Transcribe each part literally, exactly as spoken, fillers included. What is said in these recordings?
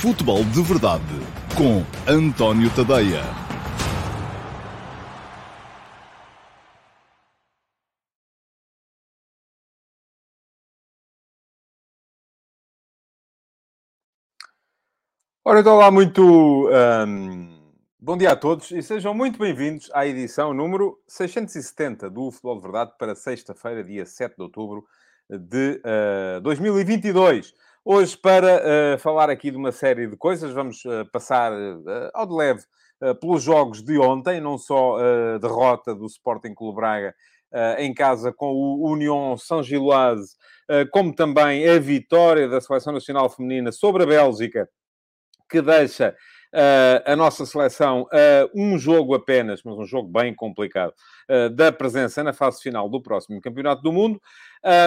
Futebol de Verdade, com António Tadeia. Ora, então, olá, muito um, bom dia a todos e sejam muito bem-vindos à edição número seiscentos e setenta do Futebol de Verdade para sexta-feira, dia sete de outubro de uh, dois mil e vinte e dois. Hoje, para uh, falar aqui de uma série de coisas, vamos uh, passar uh, ao de leve uh, pelos jogos de ontem, não só a uh, derrota do Sporting Clube Braga uh, em casa com o Union Saint-Gilloise, uh, como também a vitória da Seleção Nacional Feminina sobre a Bélgica, que deixa uh, a nossa seleção uh, um jogo apenas, mas um jogo bem complicado, uh, da presença na fase final do próximo Campeonato do Mundo.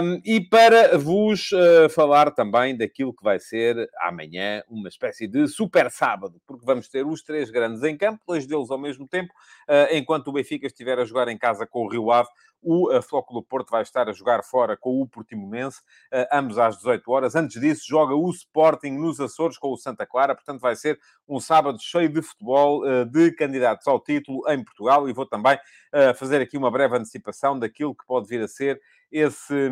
Um, e para vos uh, falar também daquilo que vai ser amanhã uma espécie de super sábado, porque vamos ter os três grandes em campo, dois deles ao mesmo tempo, uh, enquanto o Benfica estiver a jogar em casa com o Rio Ave, o uh, Flóculo Porto vai estar a jogar fora com o Portimonense, uh, ambos às dezoito horas. Antes disso, joga o Sporting nos Açores com o Santa Clara, portanto vai ser um sábado cheio de futebol, uh, de candidatos ao título em Portugal, e vou também uh, fazer aqui uma breve antecipação daquilo que pode vir a ser Esse,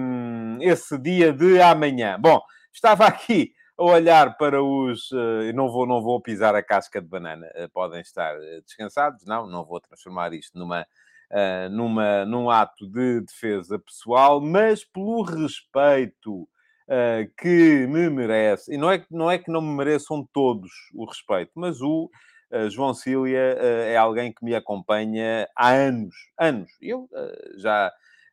esse dia de amanhã. Bom, estava aqui a olhar para os... Não vou, não vou pisar a casca de banana. Podem estar descansados. Não, não vou transformar isto numa, numa, num ato de defesa pessoal, mas pelo respeito que me merece. E não é, não é que não me mereçam todos o respeito, mas o João Cília é alguém que me acompanha há anos. Anos. Eu já...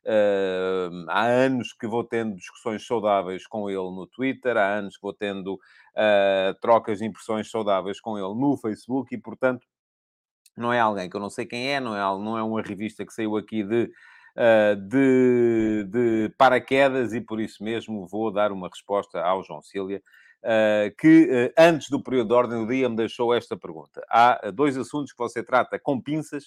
Uh, há anos que vou tendo discussões saudáveis com ele no Twitter, há anos que vou tendo uh, trocas de impressões saudáveis com ele no Facebook e, portanto, não é alguém que eu não sei quem é, não é, não é uma revista que saiu aqui de, uh, de, de paraquedas e, por isso mesmo, vou dar uma resposta ao João Cília, uh, que, uh, antes do período de ordem do dia, me deixou esta pergunta. Há dois assuntos que você trata com pinças,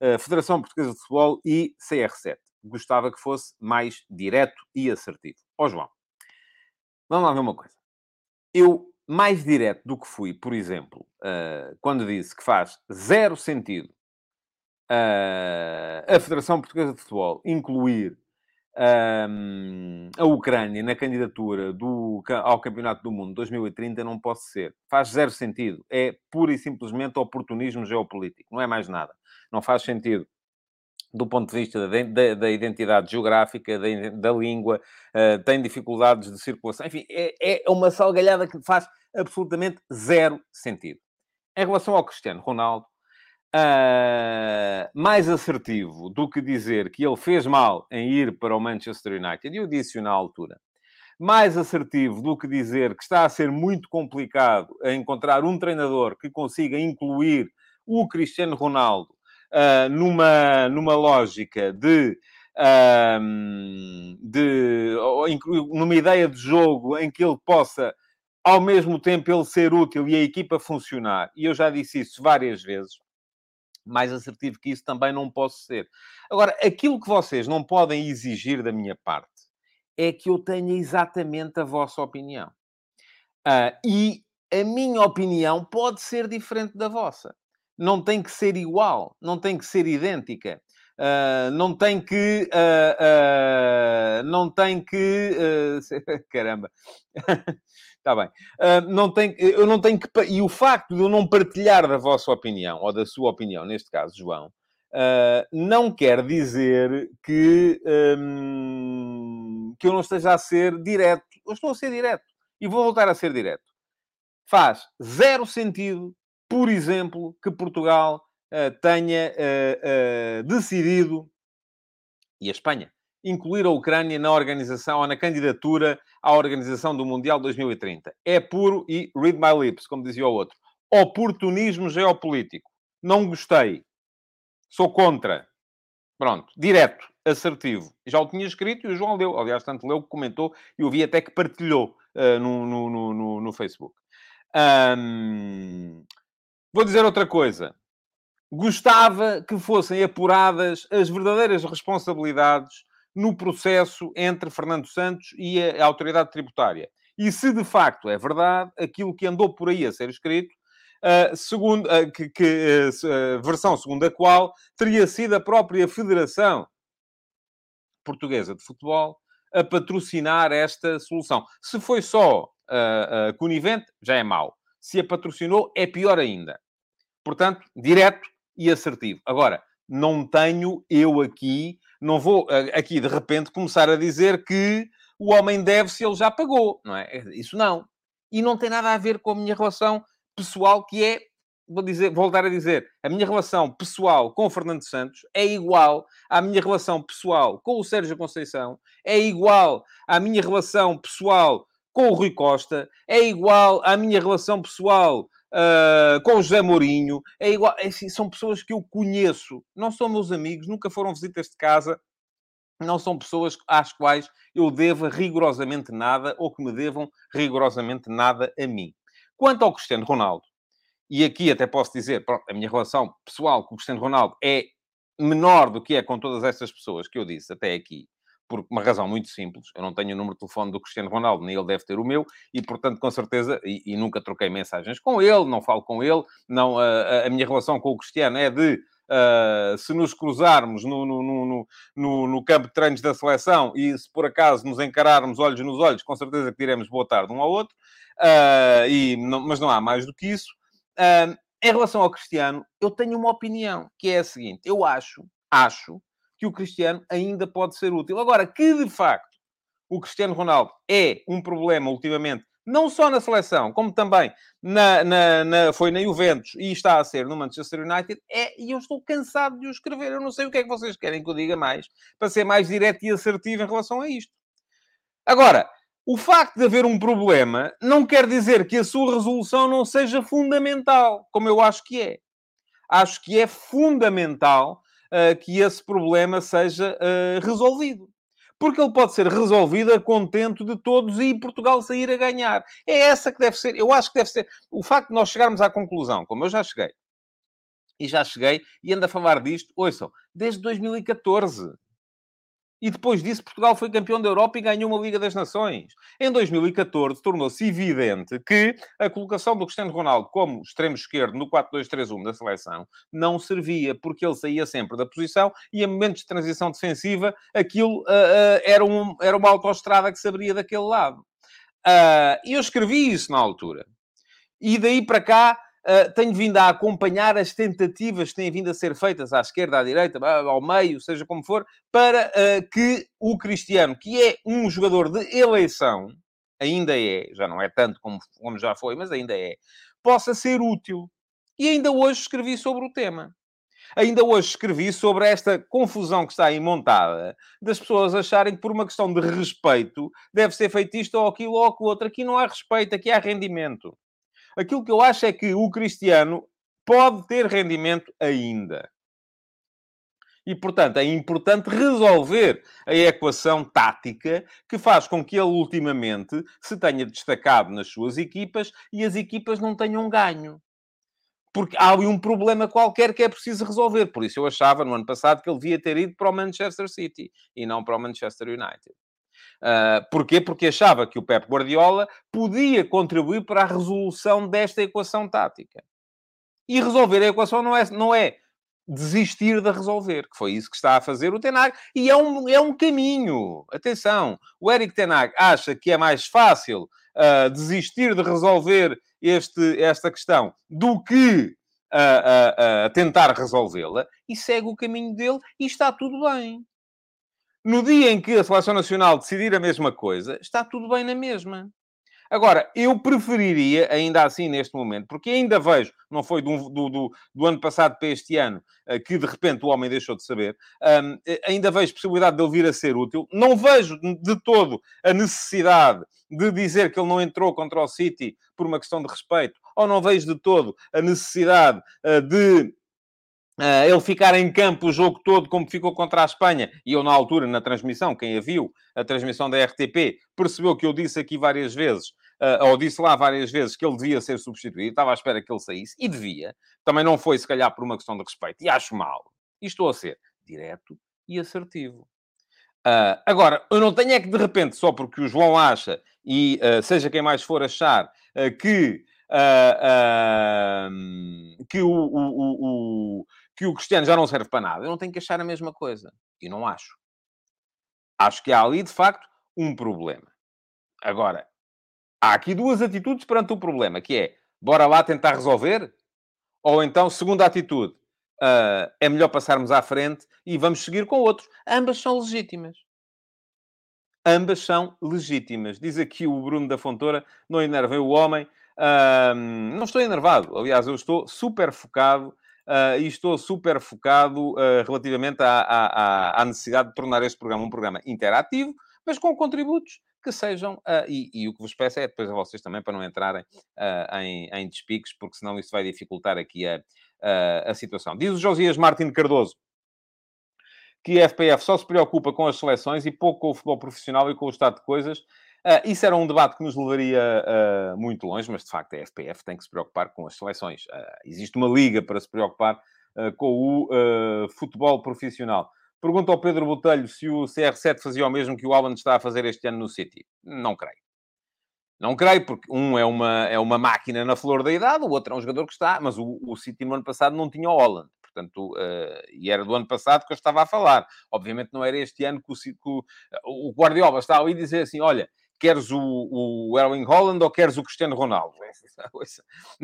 uh, Federação Portuguesa de Futebol e C R sete. Gostava que fosse mais direto e assertivo. Ó, João, vamos lá ver uma coisa. Eu, mais direto do que fui, por exemplo, uh, quando disse que faz zero sentido uh, a Federação Portuguesa de Futebol incluir um, a Ucrânia na candidatura do, ao Campeonato do Mundo dois mil e trinta, não posso ser. Faz zero sentido. É pura e simplesmente oportunismo geopolítico. Não é mais nada. Não faz sentido do ponto de vista da, da, da identidade geográfica, da, da língua, uh, tem dificuldades de circulação. Enfim, é, é uma salgalhada que faz absolutamente zero sentido. Em relação ao Cristiano Ronaldo, uh, mais assertivo do que dizer que ele fez mal em ir para o Manchester United, e eu disse na altura, mais assertivo do que dizer que está a ser muito complicado encontrar um treinador que consiga incluir o Cristiano Ronaldo Uh, numa, numa lógica de, uh, de numa ideia de jogo em que ele possa, ao mesmo tempo, ele ser útil e a equipa funcionar. E eu já disse isso várias vezes. Mais assertivo que isso também não posso ser. Agora, aquilo que vocês não podem exigir da minha parte é que eu tenha exatamente a vossa opinião. Uh, e a minha opinião pode ser diferente da vossa. Não tem que ser igual, não tem que ser idêntica, uh, não tem que... Uh, uh, não tem que... Uh, caramba. Está bem. Uh, não tem, eu não tenho que... E o facto de eu não partilhar da vossa opinião, ou da sua opinião, neste caso, João, uh, não quer dizer que, um, que eu não esteja a ser direto. Eu estou a ser direto. E vou voltar a ser direto. Faz zero sentido, por exemplo, que Portugal uh, tenha uh, uh, decidido, e a Espanha, incluir a Ucrânia na organização ou na candidatura à organização do Mundial dois mil e trinta. É puro e read my lips, como dizia o outro. Oportunismo geopolítico. Não gostei. Sou contra. Pronto. Direto. Assertivo. Já o tinha escrito e o João leu. Aliás, tanto leu que comentou e eu vi até que partilhou uh, no, no, no, no Facebook. Um... Vou dizer outra coisa. Gostava que fossem apuradas as verdadeiras responsabilidades no processo entre Fernando Santos e a autoridade tributária. E se de facto é verdade aquilo que andou por aí a ser escrito, Uh, segundo, uh, que, que, uh, versão segundo a qual teria sido a própria Federação Portuguesa de Futebol a patrocinar esta solução. Se foi só uh, uh, conivente, já é mau. Se a patrocinou, é pior ainda. Portanto, direto e assertivo. Agora, não tenho eu aqui, não vou uh, aqui de repente começar a dizer que o homem deve se ele já pagou, não é? Isso não. E não tem nada a ver com a minha relação pessoal, que é, vou dizer, voltar a dizer, a minha relação pessoal com o Fernando Santos é igual à minha relação pessoal com o Sérgio Conceição, é igual à minha relação pessoal com o Rui Costa, é igual à minha relação pessoal uh, com o José Mourinho, é igual, é, são pessoas que eu conheço, não são meus amigos, nunca foram visitas de casa, não são pessoas às quais eu deva rigorosamente nada ou que me devam rigorosamente nada a mim. Quanto ao Cristiano Ronaldo, e aqui até posso dizer, a minha relação pessoal com o Cristiano Ronaldo é menor do que é com todas estas pessoas que eu disse até aqui, por uma razão muito simples. Eu não tenho o número de telefone do Cristiano Ronaldo, nem ele deve ter o meu, e portanto, com certeza, e, e nunca troquei mensagens com ele, não falo com ele, não, a, a minha relação com o Cristiano é de... Uh, se nos cruzarmos no, no, no, no, no campo de treinos da seleção e se por acaso nos encararmos olhos nos olhos, com certeza que diremos boa tarde um ao outro, uh, e não, mas não há mais do que isso. Uh, em relação ao Cristiano, eu tenho uma opinião, que é a seguinte. Eu acho, acho que o Cristiano ainda pode ser útil. Agora, que de facto o Cristiano Ronaldo é um problema ultimamente, não só na seleção, como também na, na, na, foi na Juventus e está a ser no Manchester United, é, e eu estou cansado de o escrever. Eu não sei o que é que vocês querem que eu diga mais, para ser mais direto e assertivo em relação a isto. Agora, o facto de haver um problema não quer dizer que a sua resolução não seja fundamental, como eu acho que é. Acho que é fundamental uh, que esse problema seja uh, resolvido. Porque ele pode ser resolvido a contento de todos e Portugal sair a ganhar. É essa que deve ser, eu acho que deve ser. O facto de nós chegarmos à conclusão, como eu já cheguei, e já cheguei, e ando a falar disto, ouçam, desde dois mil e catorze. E depois disso, Portugal foi campeão da Europa e ganhou uma Liga das Nações. Em dois mil e catorze, tornou-se evidente que a colocação do Cristiano Ronaldo como extremo esquerdo no quatro dois três um da seleção não servia, porque ele saía sempre da posição e, em momentos de transição defensiva, aquilo uh, uh, era, um, era uma autoestrada que se abria daquele lado. E uh, eu escrevi isso na altura. E daí para cá, Uh, tenho vindo a acompanhar as tentativas que têm vindo a ser feitas à esquerda, à direita, ao meio, seja como for, para uh, que o Cristiano, que é um jogador de eleição, ainda é, já não é tanto como, como já foi, mas ainda é, possa ser útil. E ainda hoje escrevi sobre o tema. Ainda hoje escrevi sobre esta confusão que está aí montada, das pessoas acharem que por uma questão de respeito deve ser feito isto ou aquilo ou aquilo outro. Aqui não há respeito, aqui há rendimento. Aquilo que eu acho é que o Cristiano pode ter rendimento ainda. E, portanto, é importante resolver a equação tática que faz com que ele, ultimamente, se tenha destacado nas suas equipas e as equipas não tenham ganho. Porque há ali um problema qualquer que é preciso resolver. Por isso eu achava, no ano passado, que ele devia ter ido para o Manchester City e não para o Manchester United. Uh, porquê? Porque achava que o Pep Guardiola podia contribuir para a resolução desta equação tática. E resolver a equação não é, não é desistir de resolver, que foi isso que está a fazer o Ten Hag. E é um, é um caminho. Atenção, o Eric Ten Hag acha que é mais fácil uh, desistir de resolver este, esta questão do que uh, uh, uh, tentar resolvê-la. E segue o caminho dele e está tudo bem. No dia em que a Seleção Nacional decidir a mesma coisa, está tudo bem na mesma. Agora, eu preferiria, ainda assim, neste momento, porque ainda vejo, não foi do, do, do, do ano passado para este ano, que de repente o homem deixou de saber, um, ainda vejo possibilidade de ele vir a ser útil. Não vejo de todo a necessidade de dizer que ele não entrou contra o City por uma questão de respeito, ou não vejo de todo a necessidade uh, de... Uh, ele ficar em campo o jogo todo, como ficou contra a Espanha, e eu na altura, na transmissão, quem a viu, a transmissão da R T P, percebeu que eu disse aqui várias vezes, uh, ou disse lá várias vezes, que ele devia ser substituído, estava à espera que ele saísse, e devia. Também não foi, se calhar, por uma questão de respeito, e acho mal. E estou a ser direto e assertivo. Uh, agora, eu não tenho é que, de repente, só porque o João acha e uh, seja quem mais for achar uh, que, uh, uh, que, o, o, o, o, que o Cristiano já não serve para nada, eu não tenho que achar a mesma coisa. E não acho. Acho que há ali, de facto, um problema. Agora, há aqui duas atitudes perante o problema, que é, bora lá tentar resolver, ou então, segunda atitude, uh, é melhor passarmos à frente e vamos seguir com outros. Ambas são legítimas. Ambas são legítimas. Diz aqui o Bruno da Fontoura, não enervem o homem. Uh, não estou enervado. Aliás, eu estou super focado uh, e estou super focado uh, relativamente à, à, à necessidade de tornar este programa um programa interativo, mas com contributos que sejam, uh, e, e o que vos peço é depois a vocês também, para não entrarem uh, em, em despiques, porque senão isso vai dificultar aqui a, a, a situação. Diz o Josias Martins de Cardoso que a F P F só se preocupa com as seleções e pouco com o futebol profissional e com o estado de coisas. Uh, isso era um debate que nos levaria uh, muito longe, mas de facto a F P F tem que se preocupar com as seleções. Uh, existe uma liga para se preocupar uh, com o uh, futebol profissional. Pergunta ao Pedro Botelho se o C R sete fazia o mesmo que o Haaland está a fazer este ano no City. Não creio. Não creio, porque um é uma, é uma máquina na flor da idade, o outro é um jogador que está, mas o, o City no ano passado não tinha o Haaland. Portanto, uh, e era do ano passado que eu estava a falar. Obviamente não era este ano que o, que o, o Guardiola está ali a dizer assim, olha, queres o, o Erling Haaland ou queres o Cristiano Ronaldo?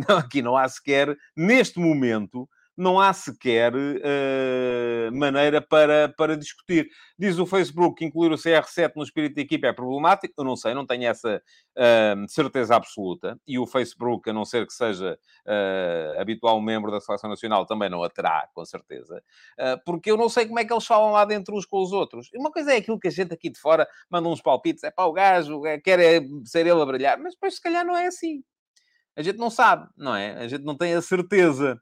Não, aqui não há sequer, neste momento, não há sequer uh, maneira para, para discutir. Diz o Facebook que incluir o C R sete no espírito de equipa é problemático. Eu não sei, não tenho essa uh, certeza absoluta. E o Facebook, a não ser que seja uh, habitual membro da Seleção Nacional, também não a terá, com certeza. Uh, porque eu não sei como é que eles falam lá dentro uns com os outros. Uma coisa é aquilo que a gente aqui de fora manda uns palpites. É pá, o gajo quer é ser ele a brilhar. Mas depois, se calhar, não é assim. A gente não sabe, não é? A gente não tem a certeza.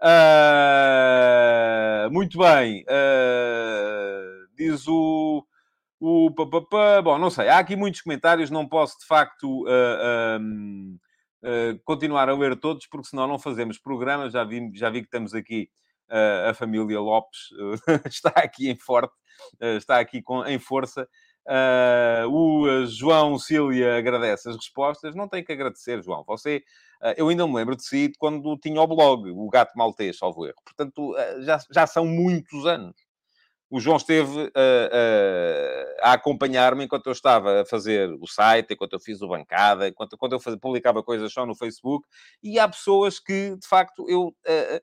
Uh, muito bem, uh, diz o, o pa, pa, pa. Bom, não sei, há aqui muitos comentários, não posso de facto uh, um, uh, continuar a ler todos, porque senão não fazemos programa. Já vi, já vi que estamos aqui, uh, a família Lopes uh, está aqui em forte, uh, está aqui com, em força. Uh, o João Cília agradece as respostas. Não tem que agradecer, João. Você, uh, eu ainda me lembro de si quando tinha o blog, o Gato Maltês, salvo erro. Portanto, uh, já, já são muitos anos. O João esteve uh, uh, a acompanhar-me enquanto eu estava a fazer o site, enquanto eu fiz o Bancada, enquanto, enquanto eu fazia, publicava coisas só no Facebook. E há pessoas que, de facto, eu... Uh,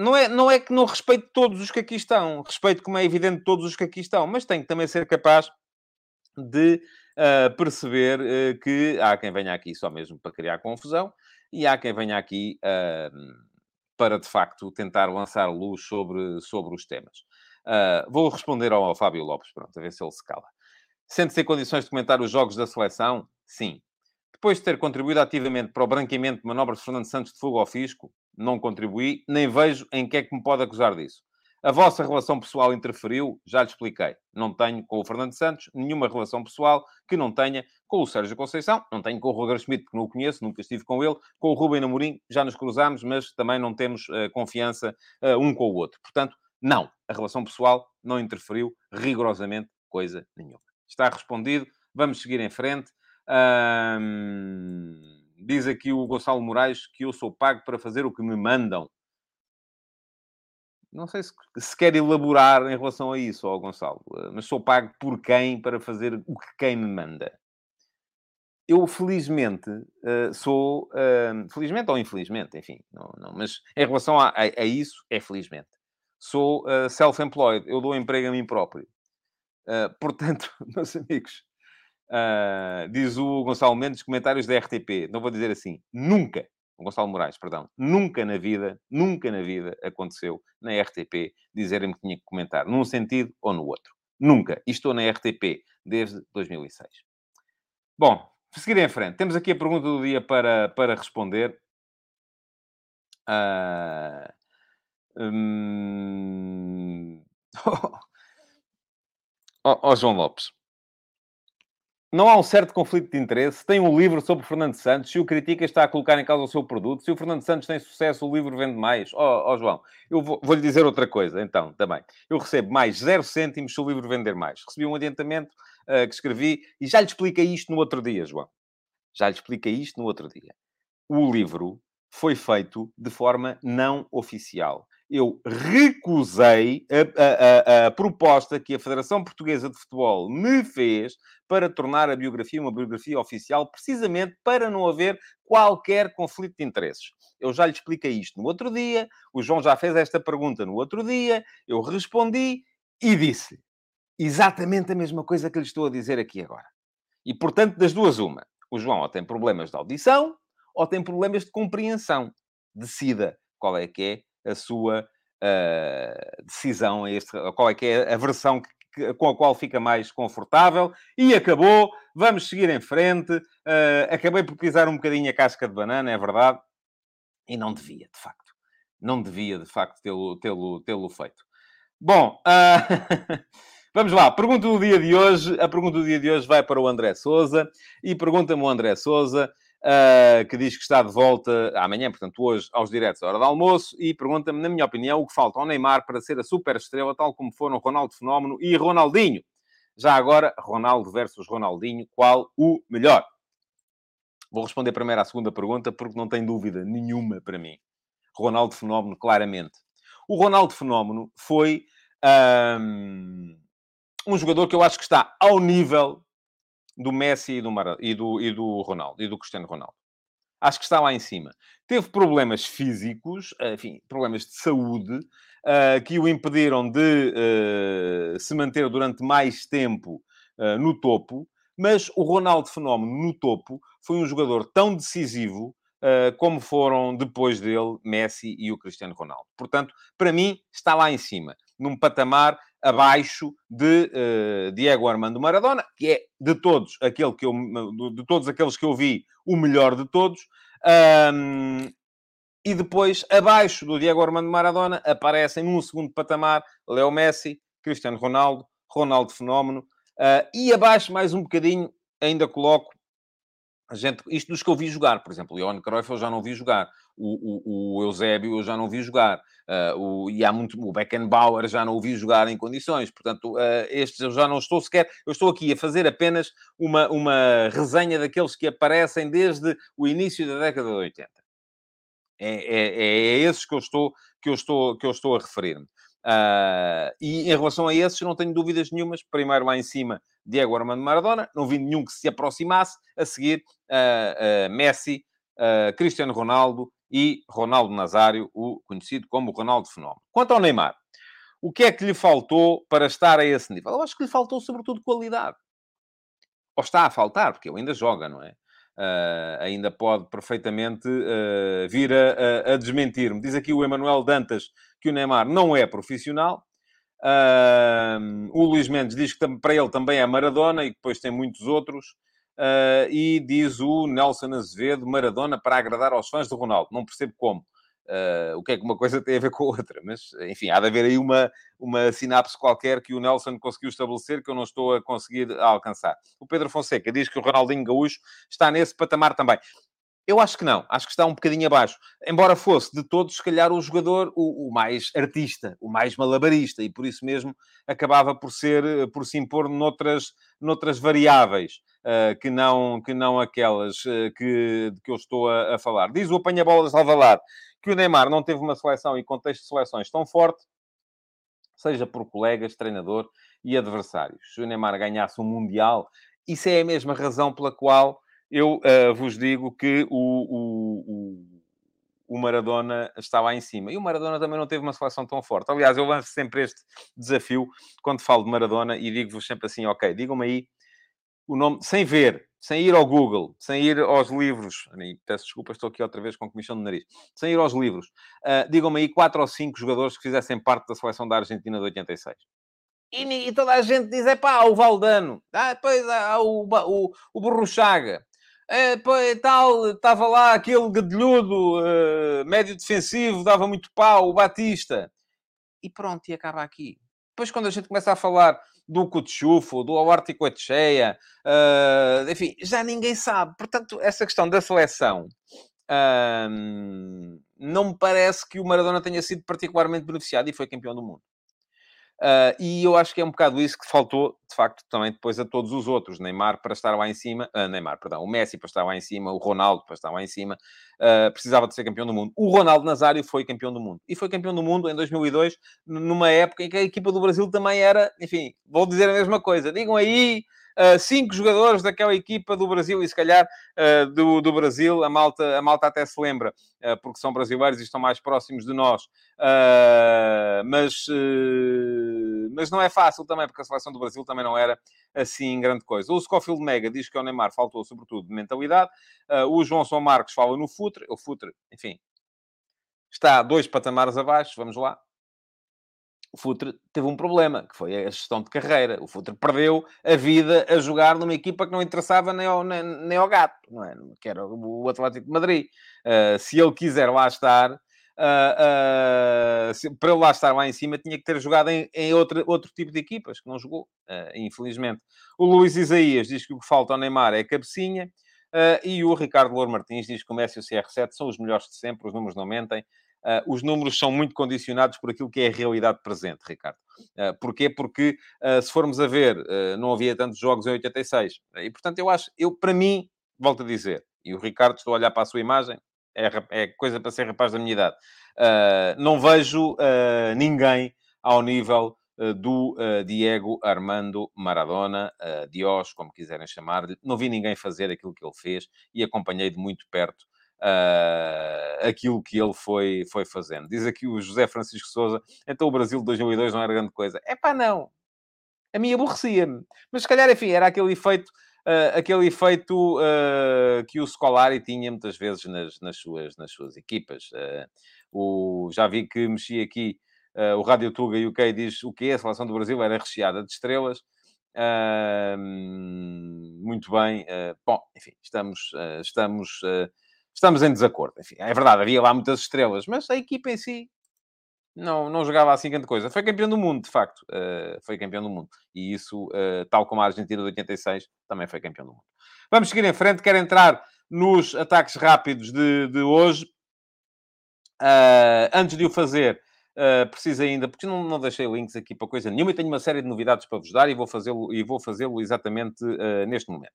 Não é, não é que não respeito todos os que aqui estão. Respeito, como é evidente, todos os que aqui estão. Mas tenho que também ser capaz de uh, perceber uh, que há quem venha aqui só mesmo para criar confusão. E há quem venha aqui uh, para, de facto, tentar lançar luz sobre, sobre os temas. Uh, vou responder ao, ao Fábio Lopes, pronto, a ver se ele se cala. Sente-se em condições de comentar os jogos da seleção? Sim. Depois de ter contribuído ativamente para o branqueamento de manobras de Fernando Santos de fuga ao fisco, não contribuí, nem vejo em que é que me pode acusar disso. A vossa relação pessoal interferiu? Já lhe expliquei. Não tenho com o Fernando Santos nenhuma relação pessoal que não tenha com o Sérgio Conceição, não tenho com o Roger Schmidt, porque não o conheço, nunca estive com ele, com o Ruben Amorim, já nos cruzámos, mas também não temos uh, confiança uh, um com o outro. Portanto, não. A relação pessoal não interferiu rigorosamente coisa nenhuma. Está respondido. Vamos seguir em frente. Hum... Diz aqui o Gonçalo Moraes que eu sou pago para fazer o que me mandam. Não sei se, se quer elaborar em relação a isso, ó Gonçalo. Mas sou pago por quem para fazer o que quem me manda. Eu, felizmente, sou... Felizmente ou infelizmente, enfim. Não, não, mas em relação a, a, a isso, é felizmente. Sou self-employed. Eu dou emprego a mim próprio. Portanto, meus amigos... Uh, diz o Gonçalo Mendes, comentários da R T P. Não vou dizer assim. Nunca, o Gonçalo Moraes, perdão, nunca na vida, nunca na vida aconteceu na R T P dizerem-me que tinha que comentar num sentido ou no outro. Nunca. E estou na R T P desde dois mil e seis. Bom, para seguir em frente, temos aqui a pergunta do dia para, para responder. Uh, um... oh, oh, João Lopes. Não há um certo conflito de interesse? Tem um livro sobre Fernando Santos? Se o critica, está a colocar em causa o seu produto? Se o Fernando Santos tem sucesso, o livro vende mais? Ó oh, oh, João, eu vou, vou-lhe dizer outra coisa, então, também. Eu recebo mais zero cêntimos se o livro vender mais. Recebi um adiantamento uh, que escrevi, e já lhe expliquei isto no outro dia, João. Já lhe expliquei isto no outro dia. O livro foi feito de forma não oficial. Eu recusei a, a, a, a proposta que a Federação Portuguesa de Futebol me fez para tornar a biografia uma biografia oficial, precisamente para não haver qualquer conflito de interesses. Eu já lhe expliquei isto no outro dia, o João já fez esta pergunta no outro dia, eu respondi e disse-lhe exatamente a mesma coisa que lhe estou a dizer aqui agora. E, portanto, das duas, uma. O João ou tem problemas de audição ou tem problemas de compreensão. Decida qual é que é a sua uh, decisão, a este, qual é que é a versão que, que, com a qual fica mais confortável. E acabou, vamos seguir em frente. Uh, acabei por pisar um bocadinho a casca de banana, é verdade, e não devia, de facto. Não devia, de facto, tê-lo, tê-lo, tê-lo feito. Bom, uh... vamos lá. Pergunta do dia de hoje. A pergunta do dia de hoje vai para o André Sousa, e pergunta-me o André Sousa, Uh, que diz que está de volta amanhã, portanto hoje, aos diretos à hora do almoço, e pergunta-me, na minha opinião, o que falta ao Neymar para ser a superestrela, tal como foram Ronaldo Fenómeno e Ronaldinho. Já agora, Ronaldo versus Ronaldinho, qual o melhor? Vou responder primeiro à segunda pergunta, porque não tem dúvida nenhuma para mim. Ronaldo Fenómeno, claramente. O Ronaldo Fenómeno foi um, um jogador que eu acho que está ao nível do Messi e do, Mar... e, do, e do Ronaldo, e do Cristiano Ronaldo. Acho que está lá em cima. Teve problemas físicos, enfim, problemas de saúde, uh, que o impediram de uh, se manter durante mais tempo uh, no topo, mas o Ronaldo Fenómeno no topo foi um jogador tão decisivo uh, como foram depois dele Messi e o Cristiano Ronaldo. Portanto, para mim, está lá em cima, num patamar abaixo de uh, Diego Armando Maradona, que é de todos, aquele que eu, de todos aqueles que eu vi, o melhor de todos. Um, e depois, abaixo do Diego Armando Maradona, aparecem num segundo patamar Leo Messi, Cristiano Ronaldo, Ronaldo Fenómeno. Uh, e abaixo, mais um bocadinho, ainda coloco, gente, isto dos que eu vi jogar, por exemplo, o Johan Cruyff eu já não vi jogar, o, o, o Eusébio eu já não vi jogar, uh, o, e há muito, o Beckenbauer já não o vi jogar em condições, portanto, uh, estes eu já não estou sequer, eu estou aqui a fazer apenas uma, uma resenha daqueles que aparecem desde o início da década de oitenta. É, é, é esses que eu estou, que eu estou, que eu estou a referir-me. Uh, e em relação a esses, não tenho dúvidas nenhumas. Primeiro, lá em cima, Diego Armando Maradona. Não vi nenhum que se aproximasse. A seguir, uh, uh, Messi, uh, Cristiano Ronaldo e Ronaldo Nazário, o conhecido como Ronaldo Fenómeno. Quanto ao Neymar, o que é que lhe faltou para estar a esse nível? Eu acho que lhe faltou, sobretudo, qualidade. Ou está a faltar, porque ele ainda joga, não é? Uh, ainda pode perfeitamente uh, vir a, a, a desmentir-me. Diz aqui o Emanuel Dantas que o Neymar não é profissional. Uh, o Luís Mendes diz que para ele também é Maradona e que depois tem muitos outros. Uh, e diz o Nelson Azevedo, Maradona para agradar aos fãs do Ronaldo. Não percebo como. Uh, o que é que uma coisa tem a ver com a outra. Mas, enfim, há de haver aí uma, uma sinapse qualquer que o Nelson conseguiu estabelecer que eu não estou a conseguir alcançar. O Pedro Fonseca diz que o Ronaldinho Gaúcho está nesse patamar também. Eu acho que não. Acho que está um bocadinho abaixo. Embora fosse, de todos, se calhar, o jogador o, o mais artista, o mais malabarista, e por isso mesmo acabava por, ser, por se impor noutras, noutras variáveis. Uh, que, não, que não aquelas uh, que, de que eu estou a, a falar. Diz o apanha-bolas Alvalade que o Neymar não teve uma seleção e contexto de seleções tão forte, seja por colegas, treinador e adversários. Se o Neymar ganhasse um Mundial, isso é a mesma razão pela qual eu uh, vos digo que o, o, o Maradona está lá em cima. E o Maradona também não teve uma seleção tão forte. Aliás, eu lanço sempre este desafio quando falo de Maradona e digo-vos sempre assim, ok, digam-me aí o nome, sem ver, sem ir ao Google, sem ir aos livros, e peço desculpas, estou aqui outra vez com comichão de nariz, sem ir aos livros, uh, digam-me aí quatro ou cinco jogadores que fizessem parte da seleção da Argentina de oitenta e seis. E, e toda a gente diz, é pá, o Valdano, ah, pois, ah, o, o, o Borruchaga, é, pois, tal, estava lá aquele gadilhudo, uh, médio defensivo, dava muito pau, o Batista, e pronto, e acaba aqui. Depois, quando a gente começa a falar do Kutchufo, do Awarti Coetcheia, uh, enfim, já ninguém sabe. Portanto, essa questão da seleção, uh, não me parece que o Maradona tenha sido particularmente beneficiado e foi campeão do mundo. Uh, e eu acho que é um bocado isso que faltou, de facto, também depois a todos os outros. Neymar para estar lá em cima, uh, Neymar, perdão, o Messi para estar lá em cima, o Ronaldo para estar lá em cima, uh, precisava de ser campeão do mundo. O Ronaldo Nazário foi campeão do mundo. E foi campeão do mundo em dois mil e dois, numa época em que a equipa do Brasil também era, enfim, vou dizer a mesma coisa. Digam aí uh, cinco jogadores daquela equipa do Brasil, e se calhar uh, do, do Brasil, a malta, a malta até se lembra, uh, porque são brasileiros e estão mais próximos de nós. Uh, mas... Uh... Mas não é fácil também, porque a seleção do Brasil também não era assim grande coisa. O Scofield Mega diz que ao Neymar faltou, sobretudo, de mentalidade. Uh, o João São Marcos fala no Futre. O Futre, enfim, está dois patamares abaixo. Vamos lá. O Futre teve um problema, que foi a gestão de carreira. O Futre perdeu a vida a jogar numa equipa que não interessava nem ao, nem, nem ao gato, não é? Que era o Atlético de Madrid. Uh, se ele quiser lá estar... Uh, uh, para ele lá estar lá em cima tinha que ter jogado em, em outra, outro tipo de equipas, que não jogou, uh, infelizmente. O Luís Isaías diz que o que falta ao Neymar é cabecinha, uh, e o Ricardo Louro Martins diz que o Messi e o C R sete são os melhores de sempre, os números não mentem. Uh, os números são muito condicionados por aquilo que é a realidade presente, Ricardo. Uh, porquê? Porque, uh, se formos a ver, uh, não havia tantos jogos em oitenta e seis. Uh, e, portanto, eu acho, eu, para mim, volto a dizer, e o Ricardo, estou a olhar para a sua imagem, é coisa para ser rapaz da minha idade. Uh, não vejo uh, ninguém ao nível uh, do uh, Diego Armando Maradona, uh, Dios, como quiserem chamar-lhe. Não vi ninguém fazer aquilo que ele fez e acompanhei de muito perto uh, aquilo que ele foi, foi fazendo. Diz aqui o José Francisco Sousa, então o Brasil de dois mil e dois não era grande coisa. É pá, não. A mim aborrecia-me. Mas se calhar, enfim, era aquele efeito... Uh, aquele efeito uh, que o Scolari tinha muitas vezes nas, nas, suas, nas suas equipas. Uh, o, já vi que mexi aqui uh, o Rádio Tuga U K diz o que é a seleção do Brasil era recheada de estrelas. Uh, muito bem. Uh, bom, enfim, estamos, uh, estamos, uh, estamos em desacordo. Enfim, é verdade, havia lá muitas estrelas, mas a equipa em si não, não jogava assim grande coisa. Foi campeão do mundo, de facto. Uh, foi campeão do mundo. E isso, uh, tal como a Argentina de oitenta e seis, também foi campeão do mundo. Vamos seguir em frente. Quero entrar nos ataques rápidos de, de hoje. Uh, antes de o fazer, uh, preciso ainda... Porque não, não deixei links aqui para coisa nenhuma. E tenho uma série de novidades para vos dar e vou fazê-lo, e vou fazê-lo exatamente uh, neste momento.